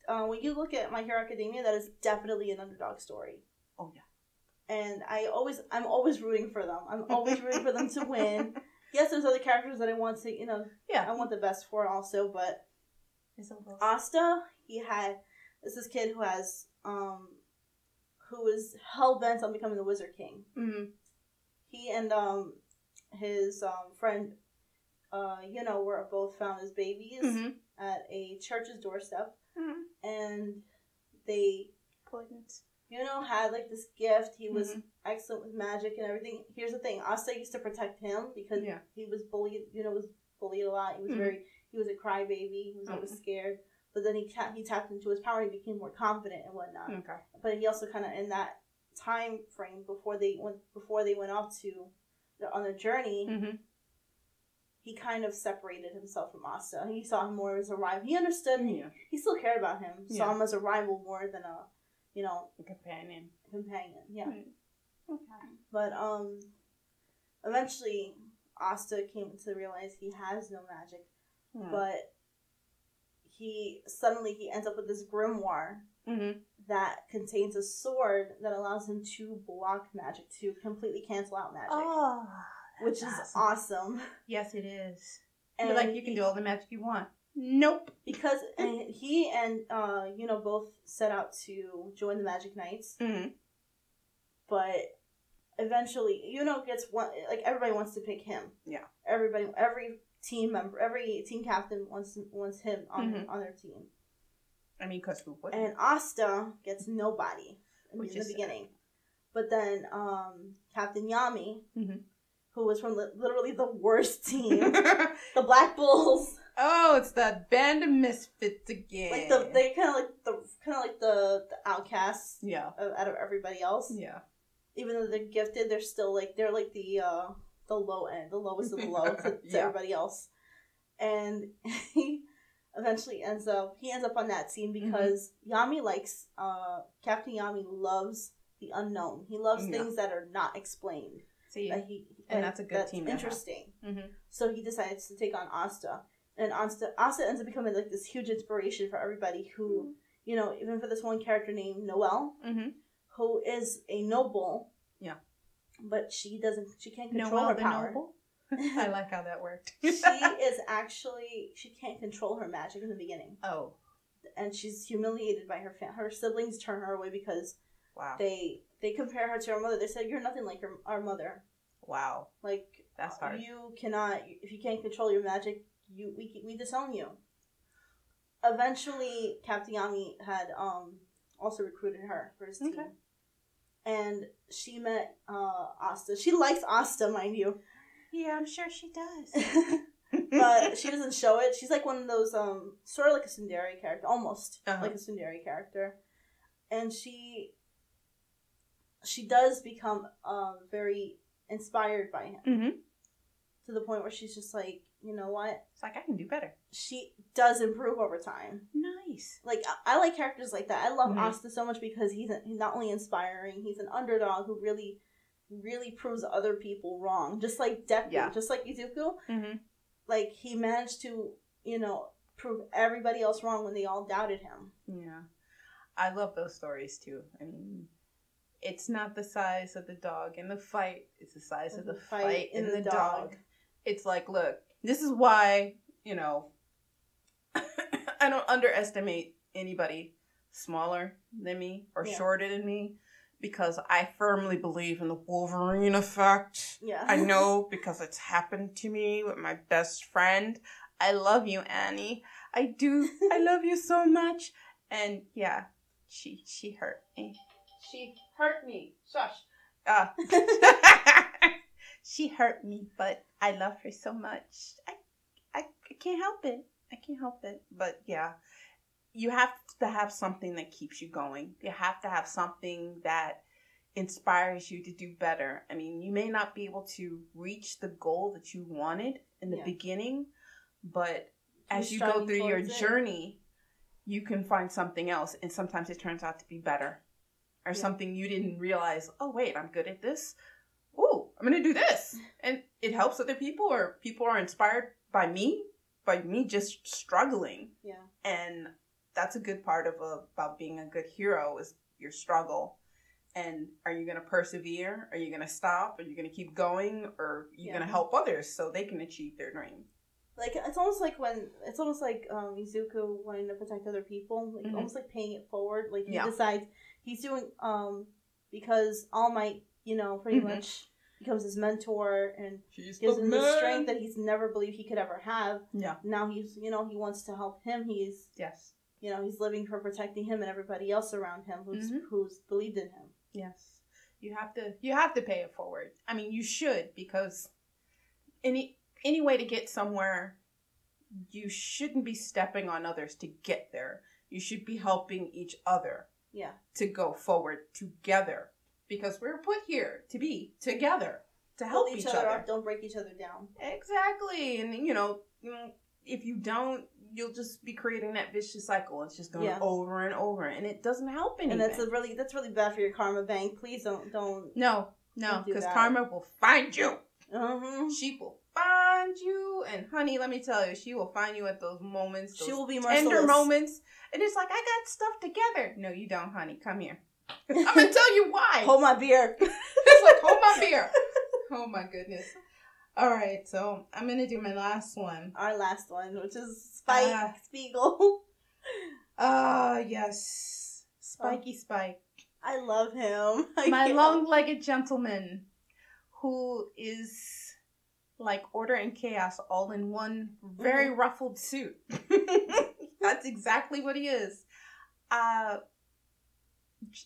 uh, when you look at My Hero Academia, that is definitely an underdog story. Oh, yeah. And I always, I'm always rooting for them. I'm always rooting for them to win. Yes, there's other characters that I want to, you know, yeah. I want the best for also, but... Asta, he had, is this kid who has, um, who was hell-bent on becoming the Wizard King. Mm-hmm. He and, um, his, um, friend, uh, Yuno were both found as babies mm-hmm. at a church's doorstep. Mm-hmm. And they, Yuno had, like, this gift. He was mm-hmm. excellent with magic and everything. Here's the thing, Asta used to protect him because yeah. he was bullied, Yuno was bullied a lot. He was mm-hmm. very... He was a crybaby. He was always mm-hmm. scared. But then he ca- he tapped into his power and he became more confident and whatnot. Okay. But he also kind of, in that time frame before they went before they went off to the, on their journey, mm-hmm. he kind of separated himself from Asta. He saw him more as a rival. He understood him. Yeah. He still cared about him. Yeah. Saw him as a rival more than a, you know, a companion. Companion. Yeah. Mm-hmm. Okay. But um, eventually, Asta came to realize he has no magic. But he suddenly he ends up with this grimoire mm-hmm. that contains a sword that allows him to block magic, to completely cancel out magic. Oh, which awesome. is awesome. Yes, it is. And you're like, you can do all the magic you want. Nope. Because and he and uh, you know, both set out to join the Magic Knights, mm-hmm. but eventually, you know, gets one. Like everybody wants to pick him. Yeah. Everybody, every team member, every team captain wants wants him on mm-hmm. on their team. I mean, because who wouldn't? And Asta gets nobody in Which the is beginning, sad. But then um, Captain Yami, mm-hmm. who was from li- literally the worst team, the Black Bulls. Oh, it's that band of misfits again. Like the they kind of like the kind of like the, the outcasts. Yeah. Of, out of everybody else. Yeah. Even though they're gifted, they're still like they're like the uh, the low end, the lowest of the low to, to yeah. everybody else. And he eventually ends up he ends up on that team because mm-hmm. Yami likes uh, Captain Yami loves the unknown. He loves yeah. things that are not explained. See, that he, and, and that's a good that's team. Interesting. Mm-hmm. So he decides to take on Asta. And Asta, Asta ends up becoming, like, this huge inspiration for everybody who, mm-hmm. you know, even for this one character named Noelle, mm-hmm. who is a noble. Yeah. But she doesn't, she can't control Noelle her power. Noble? I like how that worked. She is actually, she can't control her magic in the beginning. Oh. And she's humiliated by her family. Her siblings turn her away because wow. they they compare her to her mother. They said, you're nothing like your, our mother. Wow. Like, that's hard. You cannot, if you can't control your magic, You we we disown you. Eventually, Captain Yami had um also recruited her for his team, okay. and she met uh Asta. She likes Asta, mind you. Yeah, I'm sure she does. But she doesn't show it. She's like one of those um sort of like a tsundere character, almost uh-huh. like a tsundere character, and she she does become uh very inspired by him mm-hmm. to the point where she's just like. You know what? It's like, I can do better. She does improve over time. Nice. Like, I, I like characters like that. I love mm-hmm. Asta so much because he's, a, he's not only inspiring, he's an underdog who really, really proves other people wrong. Just like Deku. Yeah. Just like Izuku. Mm-hmm. Like, he managed to, you know, prove everybody else wrong when they all doubted him. Yeah. I love those stories, too. I mean, it's not the size of the dog in the fight. It's the size of the, the fight, fight in, in the, the dog. dog. It's like, look. This is why, you know, I don't underestimate anybody smaller than me or yeah. shorter than me because I firmly believe in the Wolverine effect. Yeah. I know because it's happened to me with my best friend. I love you, Annie. I do. I love you so much. And yeah, she she hurt me. She hurt me. Shush. Uh. She hurt me, but I love her so much. I, I, I can't help it. I can't help it. But yeah, you have to have something that keeps you going. You have to have something that inspires you to do better. I mean, you may not be able to reach the goal that you wanted in the yeah. beginning, but You're as you go through your it. journey, you can find something else. And sometimes it turns out to be better or yeah. something you didn't realize. Oh, wait, I'm good at this. Oh, I'm going to do this. And it helps other people or people are inspired by me, by me just struggling. Yeah. And that's a good part of a, about being a good hero is your struggle. And are you going to persevere? Are you going to stop? Are you going to keep going? Or are you yeah. going to help others so they can achieve their dream? Like, it's almost like when, it's almost like um, Izuku wanting to protect other people. Like, mm-hmm. almost like paying it forward. Like, he yeah. decides he's doing, um, because All Might, you know, pretty mm-hmm. much becomes his mentor and he's gives the him man. the strength that he's never believed he could ever have. Yeah. Now he's, you know, he wants to help him. He's, yes. you know, he's living for protecting him and everybody else around him who's mm-hmm. who's believed in him. Yes. You have to, you have to pay it forward. I mean, you should because any, any way to get somewhere, you shouldn't be stepping on others to get there. You should be helping each other. Yeah. To go forward together. Because we're put here to be together, to help each, each other. Up, don't break each other down. Exactly. And, you know, if you don't, you'll just be creating that vicious cycle. It's just going yeah. over and over. And it doesn't help anything. And that's a really that's really bad for your karma bank. Please don't. don't No, no, because do karma will find you. Mm-hmm. She will find you. And honey, let me tell you, she will find you at those moments. Those she will be merciless. Tender moments. And it's like, I got stuff together. No, you don't, honey. Come here. I'm going to tell you why. Hold my beer. It's like, hold my beer. Oh, my goodness. All right. So I'm going to do my last one. Our last one, which is Spike uh, Spiegel. Ah, uh, yes. Spiky oh. Spike. I love him. I my long-legged gentleman who is... like order and chaos all in one very mm-hmm. ruffled suit. That's exactly what he is. Uh,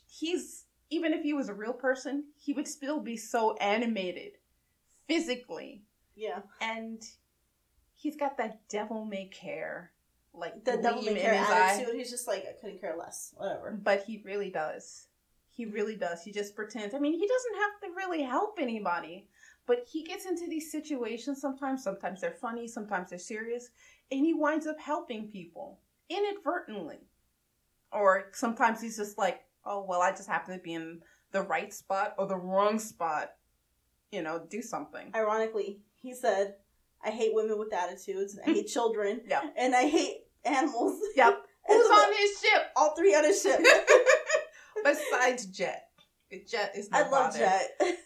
he's, even if he was a real person, he would still be so animated physically. Yeah. And he's got that devil may care. Like the devil may care attitude. Eye. He's just like, I couldn't care less. Whatever. But he really does. He really does. He just pretends. I mean, he doesn't have to really help anybody. But he gets into these situations sometimes. Sometimes they're funny. Sometimes they're serious. And he winds up helping people inadvertently. Or sometimes he's just like, oh, well, I just happen to be in the right spot or the wrong spot. You know, do something. Ironically, he said, I hate women with attitudes. I hate children. Yep. And I hate animals. Yep. Who's on his ship? All three on his ship. Besides Jet. Jet is my I love father. Jet.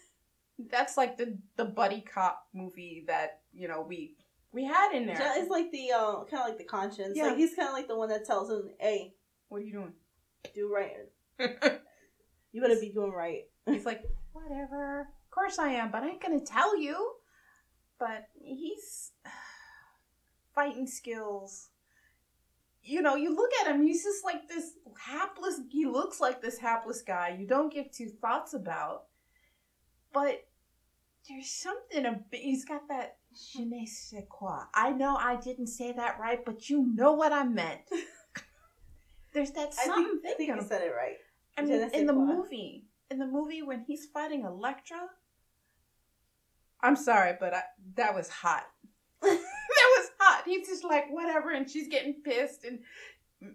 That's like the, the buddy cop movie that, you know, we we had in there. Jet is like the, uh, kind of like the conscience. Yeah. Like he's kind of like the one that tells him, hey. What are you doing? Do right. You better be doing right. He's like, whatever. Of course I am, but I ain't going to tell you. But he's fighting skills. You know, you look at him, he's just like this hapless, he looks like this hapless guy you don't give two thoughts about. But there's something, a bit, he's got that je ne sais quoi. I know I didn't say that right, but you know what I meant. There's that something. I think you said it right. I mean, in, in the movie, in the movie when he's fighting Elektra, I'm sorry, but I, that was hot. That was hot. He's just like, whatever, and she's getting pissed and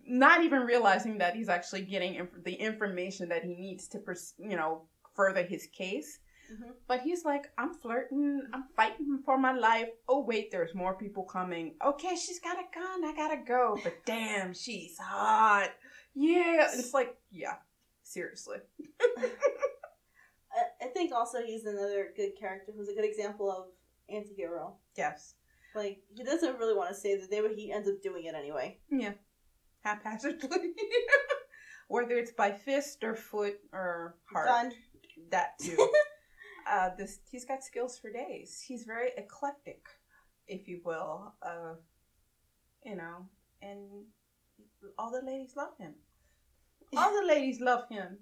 not even realizing that he's actually getting inf- the information that he needs to, pers- you know, further his case. Mm-hmm. But he's like, I'm flirting. I'm fighting for my life. Oh, wait, there's more people coming. Okay, she's got a gun. I gotta go. But damn, she's hot. Yeah. It's like, yeah, seriously. I, I think also he's another good character who's a good example of anti-hero. Yes. Like, he doesn't really want to save the day, but he ends up doing it anyway. Yeah. Haphazardly. Whether it's by fist or foot or heart. Gun. That too. Uh, this he's got skills for days. He's very eclectic, if you will. Uh, you know, and all the ladies love him. All the ladies love him.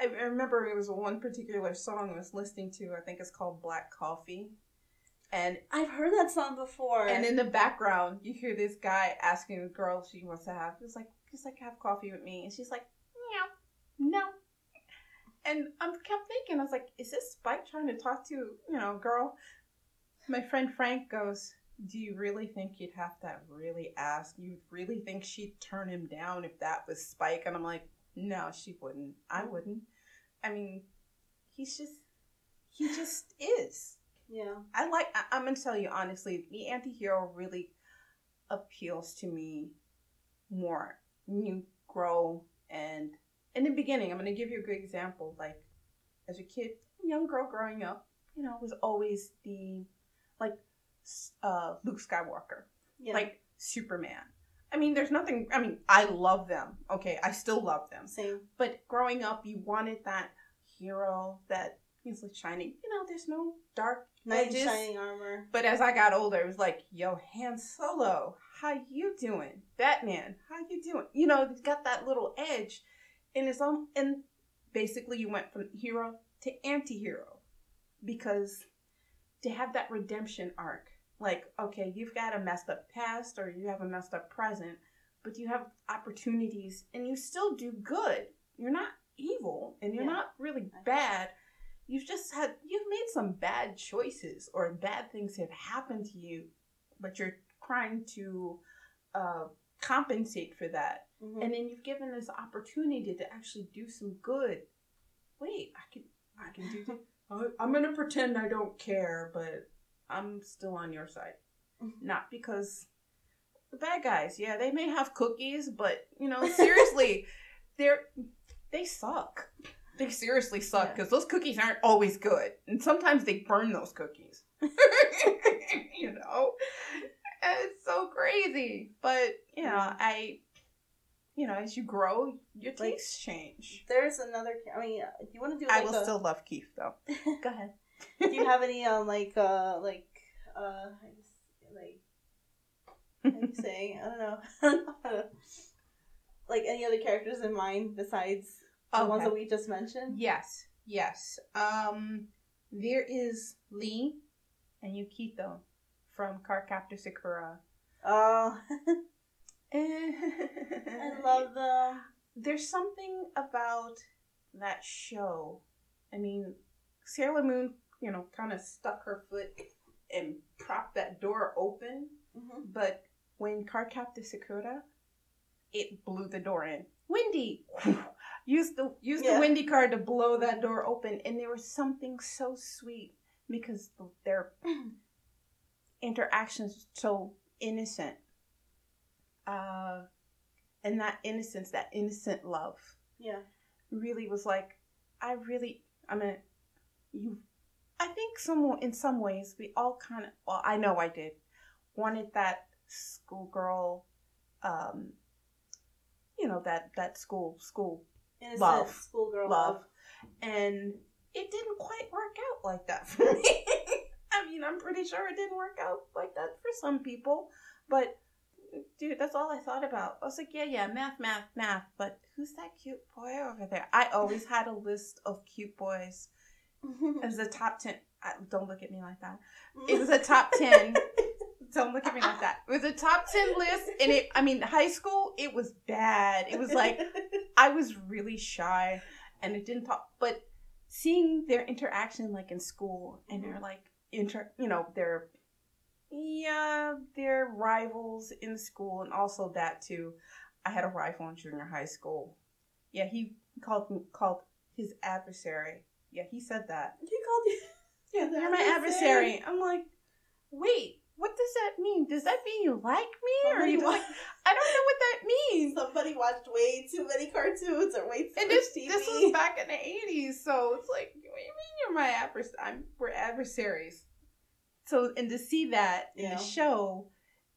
I, I remember it was one particular song I was listening to. I think it's called Black Coffee. And I've heard that song before. And in the background, you hear this guy asking the girl she wants to have. He's like, he's like, have coffee with me. And she's like, no, no. And I kept thinking, I was like, is this Spike trying to talk to, you know, girl? My friend Frank goes, do you really think you'd have to really ask? You really think she'd turn him down if that was Spike? And I'm like, no, she wouldn't. I wouldn't. I mean, he's just, he just is. Yeah. I like, I, I'm going to tell you honestly, the anti-hero really appeals to me more. You grow and... in the beginning, I'm going to give you a good example. Like, as a kid, a young girl growing up, you know, was always the, like, uh, Luke Skywalker. Yeah. Like, Superman. I mean, there's nothing, I mean, I love them. Okay, I still love them. Same. But growing up, you wanted that hero that he's like shining. You know, there's no dark edges. Knight in shining armor. But as I got older, it was like, yo, Han Solo, how you doing? Batman, how you doing? You know, it's got that little edge. And it's all, and basically you went from hero to anti-hero because to have that redemption arc, like, okay, you've got a messed up past or you have a messed up present, but you have opportunities and you still do good. You're not evil and you're yeah. not really bad. You've just had, you've made some bad choices or bad things have happened to you, but you're trying to uh, compensate for that. Mm-hmm. And then you've given this opportunity to actually do some good. Wait, I can, I can do that. I'm gonna pretend I don't care, but I'm still on your side. Not because the bad guys, yeah, they may have cookies, but, you know, seriously, they're, they suck. They seriously suck, because yeah. those cookies aren't always good. And sometimes they burn those cookies. You know? And it's so crazy. But, you know, I... You know, as you grow, your tastes like, change. There's another... I mean, do you want to do like I will a, still love Keith, though. Go ahead. Do you have any, um, like, uh, like, uh, like... How do you say? I don't know. Like, any other characters in mind besides the okay. ones that we just mentioned? Yes. Yes. Um, there is Lee and Yukito from Cardcaptor Sakura. Oh... I love them. There's something about that show. I mean, Sailor Moon, you know, kind of stuck her foot and propped that door open. Mm-hmm. But when Cardcaptor Sakura, it blew the door in. Windy! Used the, used yeah. the Windy card to blow that door open. And there was something so sweet because their interactions were so innocent. Uh, and that innocence, that innocent love, yeah, really was like, I really, I mean, you, I think some, in some ways, we all kind of, well, I know I did, wanted that schoolgirl, um, you know, that, that school, school innocent love, schoolgirl love. love, and it didn't quite work out like that for me. I mean, I'm pretty sure it didn't work out like that for some people, but dude, that's all I thought about. I was like, yeah, yeah, math, math, math. But who's that cute boy over there? I always had a list of cute boys. It was a top ten. I, don't look at me like that. It was a top ten. Don't look at me like that. It was a top ten list. And it, I mean, high school, it was bad. It was like, I was really shy and it didn't talk. But seeing their interaction, like in school, and they're like, inter, you know, they're, yeah, they're rivals in school, and also that too. I had a rival in junior high school. Yeah, he called me, called his adversary. Yeah, he said that. He called you. Yeah, you're my adversary. I'm like, wait, what does that mean? Does that mean you like me, or you like? I don't know what that means. Somebody watched way too many cartoons or way too and much this, T V. This was back in the eighties, so it's like, what do you mean you're my adversary? I'm, we're adversaries. So, and to see that in yeah. the show,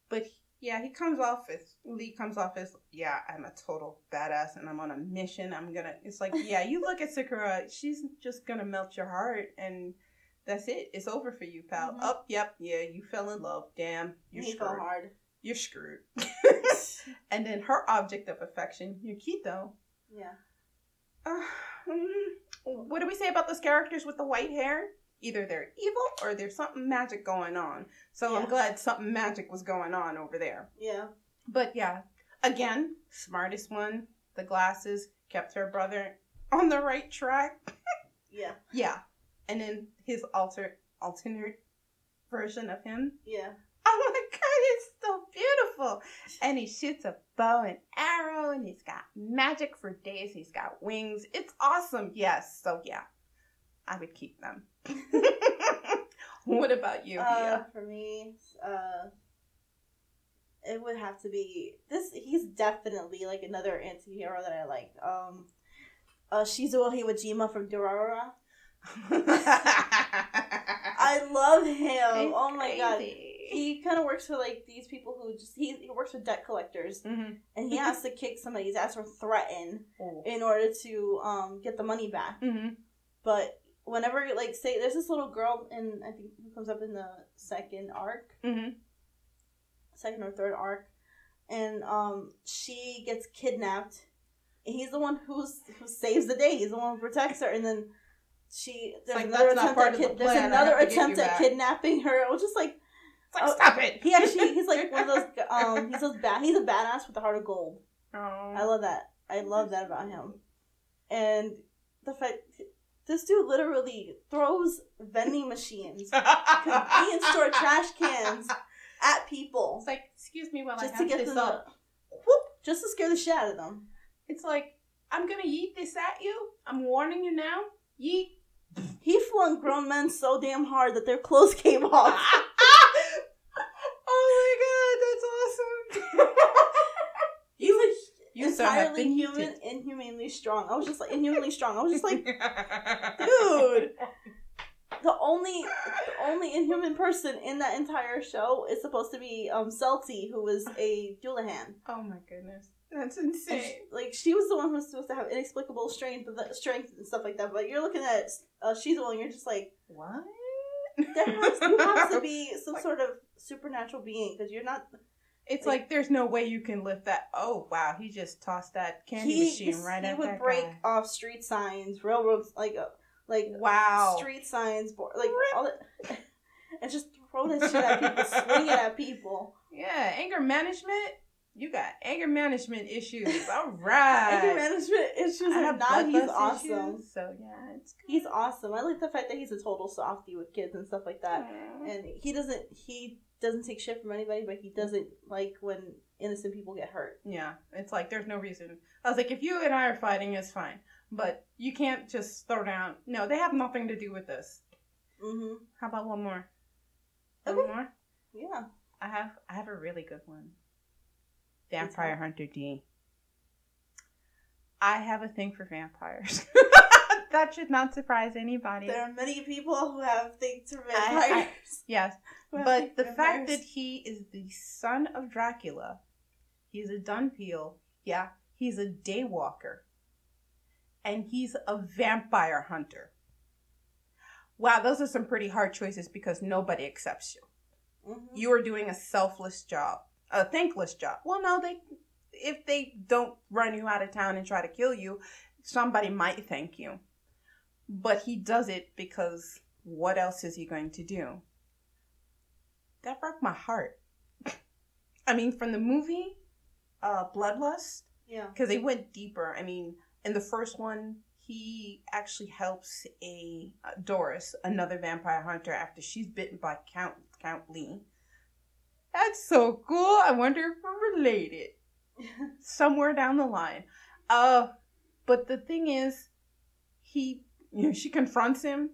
but yeah, he comes off as, Lee comes off as, yeah, I'm a total badass and I'm on a mission. I'm gonna, it's like, yeah, you look at Sakura, she's just gonna melt your heart and that's it. It's over for you, pal. Mm-hmm. Up, yep, yeah, you fell in love. Damn, you're you screwed. Hard. You're screwed. And then her object of affection, Yukito. Yeah. Uh, what do we say about those characters with the white hair? Either they're evil or there's something magic going on. So yeah. I'm glad something magic was going on over there. Yeah. But yeah, again, smartest one, the glasses, kept her brother on the right track. Yeah. Yeah. And then his alter, alternate version of him. Yeah. Oh my God, it's so beautiful. And he shoots a bow and arrow and he's got magic for days. He's got wings. It's awesome. Yes. So yeah, I would keep them. What about you, uh, Mia? For me, uh, it would have to be this. He's definitely like another anti-hero that I liked. Um, uh, Shizuo Iwajima from Durarara. I love him. It's oh my crazy. God, he kind of works for like these people who just he, he works for debt collectors, mm-hmm. and he has to kick somebody's ass or threaten oh. in order to um get the money back. Mm-hmm. But whenever, like, say, there's this little girl in, I think, who comes up in the second arc. Mm-hmm. Second or third arc. And, um, she gets kidnapped. And he's the one who's, who saves the day. He's the one who protects her. And then she, there's like, another attempt, at, kid, the there's another attempt at kidnapping her. It was just like, it's like, uh, stop it. He actually, he's like one of those, um, he's those bad, he's a badass with a heart of gold. Aww. I love that. I love that about him. And the fact, this dude literally throws vending machines, convenience store trash cans at people. It's like, excuse me while just I have to get this up. The, whoop, just to scare the shit out of them. It's like, I'm going to yeet this at you. I'm warning you now. Yeet. He flung grown men so damn hard that their clothes came off. Oh my god, that's awesome. He was you entirely so human, to... inhumanly strong. I was just like, inhumanly strong. I was just like, dude. The only the only inhuman person in that entire show is supposed to be um, Selty, who was a Dulahan. Oh my goodness. That's insane. She, like, she was the one who was supposed to have inexplicable strength strength and stuff like that, but you're looking at uh, she's the one, you're just like, what? There has, you have to be some like, sort of supernatural being, because you're not... It's like, like, there's no way you can lift that. Oh, wow, he just tossed that candy he, machine right at that He would break guy. off street signs, railroads, like... Uh, Like, wow. Street signs, board, like, Rip. all that. And just throw that shit at people, swing it at people. Yeah, anger management. You got anger management issues. All right. Anger management issues are not, he's awesome. Issues, so, yeah, it's good. He's awesome. I like the fact that he's a total softie with kids and stuff like that. Aww. And he doesn't, he doesn't take shit from anybody, but he doesn't like when innocent people get hurt. Yeah, it's like, there's no reason. I was like, if you and I are fighting, it's fine. But you can't just throw down. No, they have nothing to do with this. Mm-hmm. How about one more? Okay. One more? Yeah. I have I have a really good one. Vampire Hunter D. I have a thing for vampires. That should not surprise anybody. There are many people who have things for vampires. I, I, yes. But the vampires. fact that he is the son of Dracula, he's a Dunpeel, yeah, he's a daywalker. And he's a vampire hunter. Wow, those are some pretty hard choices because nobody accepts you. Mm-hmm. You are doing a selfless job, a thankless job. Well, no, they if they don't run you out of town and try to kill you, somebody might thank you. But he does it because what else is he going to do? That broke my heart. I mean, from the movie, uh, Bloodlust. Yeah. Because they went deeper. I mean... In the first one, he actually helps a uh, Doris, another vampire hunter, after she's bitten by Count Count Lee. That's so cool. I wonder if we're related somewhere down the line. Uh, but the thing is, he you know, she confronts him.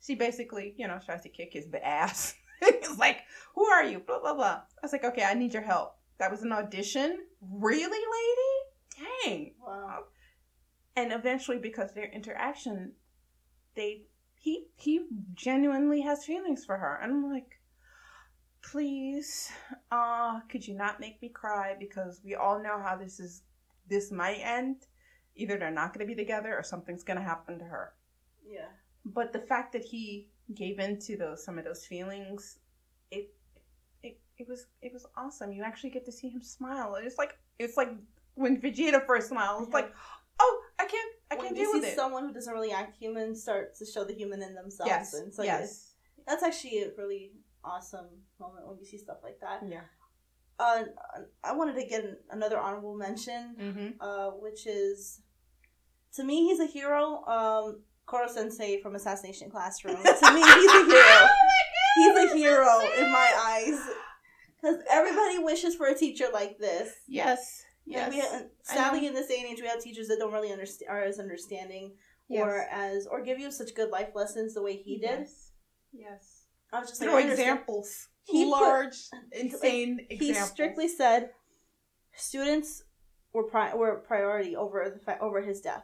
She basically, you know, tries to kick his ass. It's like, who are you? Blah blah blah. I was like, okay, I need your help. That was an audition, really, lady? Dang. Wow. And eventually, because their interaction, they he he genuinely has feelings for her. And I'm like, please, uh, could you not make me cry? Because we all know how this is. This might end. Either they're not going to be together, or something's going to happen to her. Yeah. But the fact that he gave into those some of those feelings, it it it was it was awesome. You actually get to see him smile. It's like it's like when Vegeta first smiled. It's yeah. like. Oh, I can't, I can't deal with it. When you see someone who doesn't really act human start to show the human in themselves. Yes, and so yes. It's, that's actually a really awesome moment when you see stuff like that. Yeah. Uh, I wanted to get another honorable mention, mm-hmm. uh, which is, to me, he's a hero. Um, Koro-sensei from Assassination Classroom. To me, he's a hero. Oh my God, he's a hero so in my eyes. Because everybody wishes for a teacher like this. Yes. Yes. We have, sadly, in this day and age, we have teachers that don't really understand, are as understanding, yes. or as, or give you such good life lessons the way he did. Yes. yes. I was just like, examples, he large, put, insane he, examples. He strictly said, students were pri- were priority over the fa- over his death.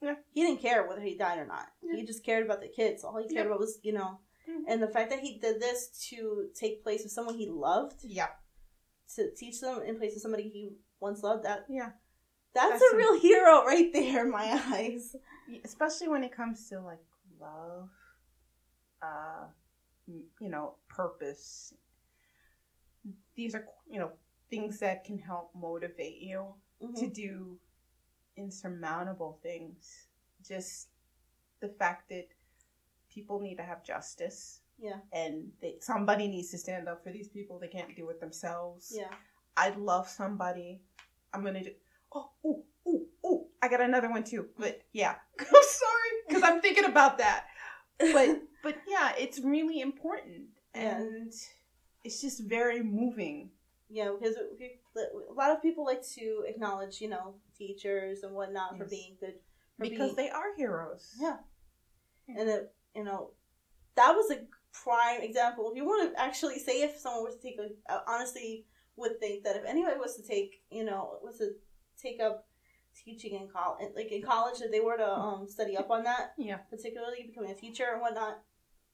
Yeah. He didn't care whether he died or not. Yeah. He just cared about the kids. All he cared yeah. about was, you know, mm-hmm. and the fact that he did this to take place with someone he loved. Yeah. To teach them in place of somebody he. Once loved that. Yeah. That's, That's a real hero right there in my eyes. Especially when it comes to, like, love, uh, you know, purpose. These are, you know, things that can help motivate you mm-hmm. to do insurmountable things. Just the fact that people need to have justice. Yeah. And they, somebody needs to stand up for these people. They can't do it themselves. Yeah. I love somebody. I'm going to do... Oh, oh, oh, oh. I got another one, too. But, yeah. I'm sorry, because I'm thinking about that. But, but yeah, it's really important. And yeah. it's just very moving. Yeah, because a lot of people like to acknowledge, you know, teachers and whatnot yes. for being good. For because being... they are heroes. Yeah. yeah. And it, you know, that was a prime example. If you want to actually say, if someone was to take, a, I honestly would think that if anybody was to take, you know, was to take up teaching in college, like in college, if they were to um, study up on that, yeah, particularly becoming a teacher and whatnot,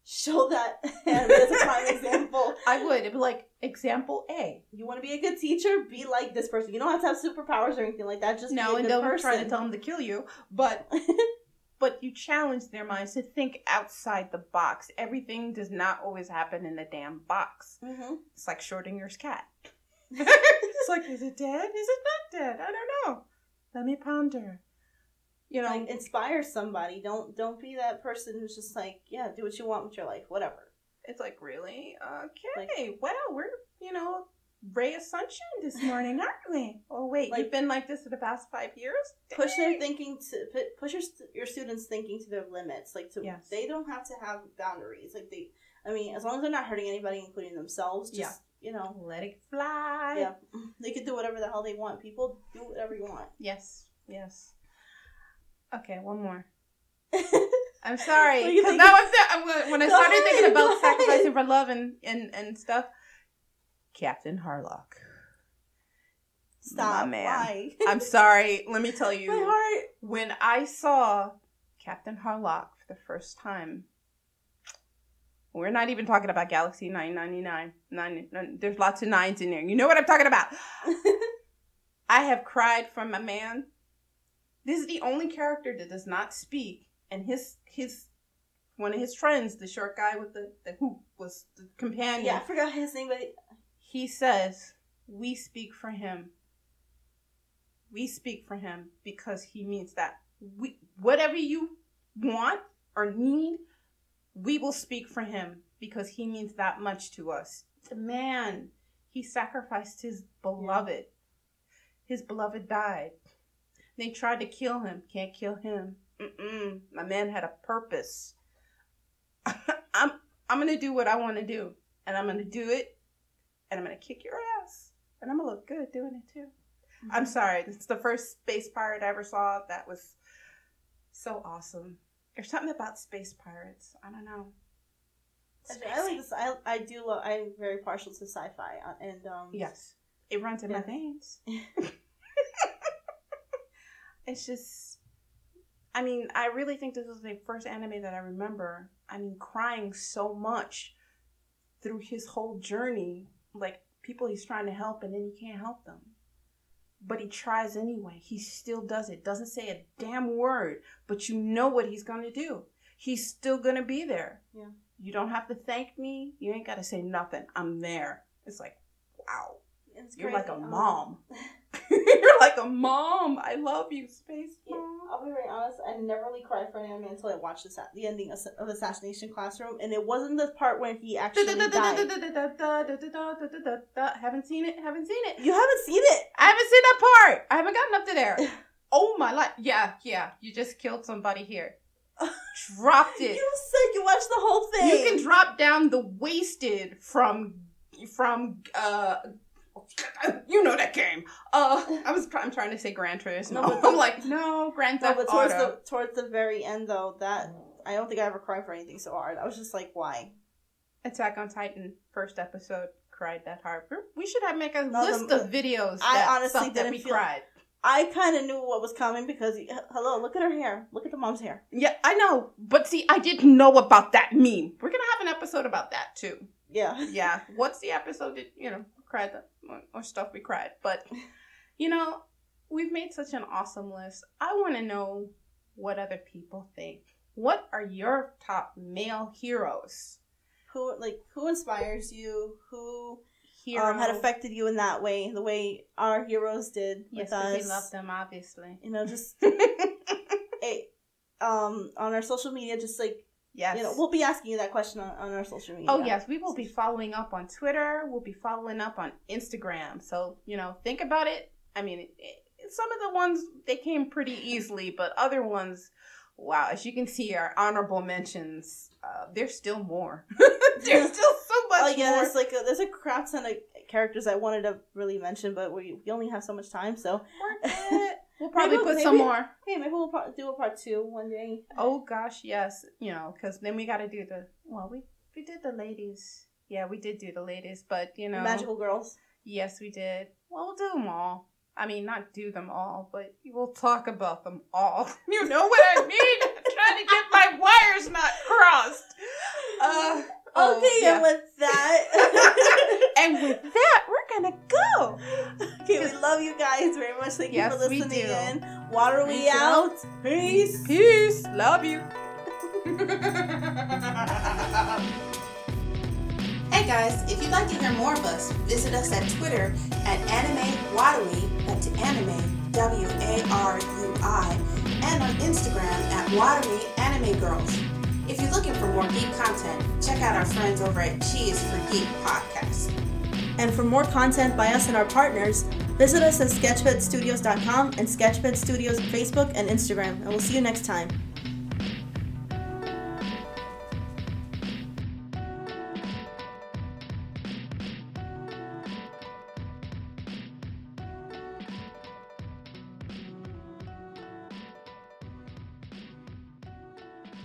show that anime as a prime example. I would. It'd be like, example A. You want to be a good teacher? Be like this person. You don't have to have superpowers or anything like that. Just no, be a good person. No, and they'll try to tell them to kill you, but... But you challenge their minds to think outside the box. Everything does not always happen in the damn box. Mm-hmm. It's like Schrodinger's cat. It's like, is it dead? Is it not dead? I don't know. Let me ponder. You know, like, inspire somebody. Don't don't be that person who's just like, yeah, do what you want with your life, whatever. It's like, really? Okay. Like, wow, we're, you know, ray of sunshine this morning, aren't we? Oh wait, like, you've been like this for the past five years. Dang. Push their thinking to push your, your students thinking to their limits. Like to, yes. They don't have to have boundaries. Like they, I mean, as long as they're not hurting anybody, including themselves. Just, yeah. You know, let it fly. Yeah, they can do whatever the hell they want. People, do whatever you want. Yes, yes. Okay, one more. I'm sorry, because now I'm th- when I started ahead, thinking about sacrificing for love and, and, and stuff. Captain Harlock. Stop. My man. Why? I'm sorry. Let me tell you. My heart. When I saw Captain Harlock for the first time, we're not even talking about Galaxy nine ninety-nine. Nine, nine, there's lots of nines in there. You know what I'm talking about. I have cried for my man. This is the only character that does not speak, and his his. One of his friends, the short guy with the, the who was the companion. Yeah, I forgot his name, but he says, "We speak for him. We speak for him because he means that we whatever you want or need, we will speak for him because he means that much to us." The man, he sacrificed his beloved. Yeah. His beloved died. They tried to kill him. Can't kill him. Mm-mm. My man had a purpose. I'm I'm gonna do what I want to do, and I'm gonna do it, and I'm gonna kick your ass, and I'm gonna look good doing it too. Mm-hmm. I'm sorry, it's the first space pirate I ever saw. That was so awesome. There's something about space pirates. I don't know. I like this. I I do love. I'm very partial to sci-fi, and um, yes, it runs in yeah. my veins. It's just. I mean, I really think this was the first anime that I remember. I mean, crying so much through his whole journey. Like, people he's trying to help and then he can't help them. But he tries anyway. He still does it. Doesn't say a damn word. But you know what he's going to do. He's still going to be there. Yeah. You don't have to thank me. You ain't got to say nothing. I'm there. It's like, wow. It's You're crazy. Like a mom. You're like a mom. I love you, space mom. Yeah, I'll be very honest. I never really cried for an anime until I watched this, the ending of, of Assassination Classroom, and it wasn't the part when he actually died. Haven't seen it. Haven't seen it. You haven't seen it. I haven't seen that part. I haven't gotten up to there. Oh my life. Yeah, yeah. You just killed somebody here. Dropped it. You said you watched the whole thing. You can drop down the wasted from from uh. You know that game. Uh, I was. I'm trying to say Gran Turismo. No, but I'm like no Grand Theft no, but towards Auto. The, towards the very end, though, that I don't think I ever cried for anything so hard. I was just like, why? Attack on Titan first episode cried that hard. We should have make a no, list the, of videos. That I honestly didn't that we feel, cried. I kind of knew what was coming because hello, look at her hair. Look at the mom's hair. Yeah, I know. But see, I didn't know about that meme. We're gonna have an episode about that too. Yeah, yeah. What's the episode that you know? Cried or stuff we cried, but you know we've made such an awesome list. I want to know what other people think. What are your top male heroes? Who like who inspires you? Who hero um, had affected you in that way? The way our heroes did with yes, us. We love them, obviously. You know, just it, um on our social media, just like. Yes. You know, we'll be asking you that question on, on our social media. Oh, yes. We will be following up on Twitter. We'll be following up on Instagram. So, you know, think about it. I mean, it, it, some of the ones, they came pretty easily. But other ones, wow, as you can see, our honorable mentions, uh, there's still more. There's still so much oh, yeah, more. There's, like a, there's a crap ton of characters I wanted to really mention, but we, we only have so much time. So, we're good. We'll probably maybe, put maybe, some more. Hey, maybe we'll pro- do a part two one day. Oh, gosh, yes. You know, because then we got to do the... Well, we, we did the ladies. Yeah, we did do the ladies, but, you know... Magical girls. Yes, we did. Well, we'll do them all. I mean, not do them all, but we'll talk about them all. You know what I mean? I'm trying to get my wires not crossed. Uh, okay, oh, yeah. And with that... and with that, we're going to go. Okay, we love you guys very much. Thank yes, you for listening in. Water we out. Peace. Peace. Love you. Hey guys, if you'd like to hear more of us, visit us at Twitter at AnimeWarui, that's anime, W A R U I, and on Instagram at Warui Anime Girls. If you're looking for more geek content, check out our friends over at Cheese for Geek Podcast. And for more content by us and our partners, visit us at sketchbed studios dot com and Sketchbed Studios Facebook and Instagram, and we'll see you next time.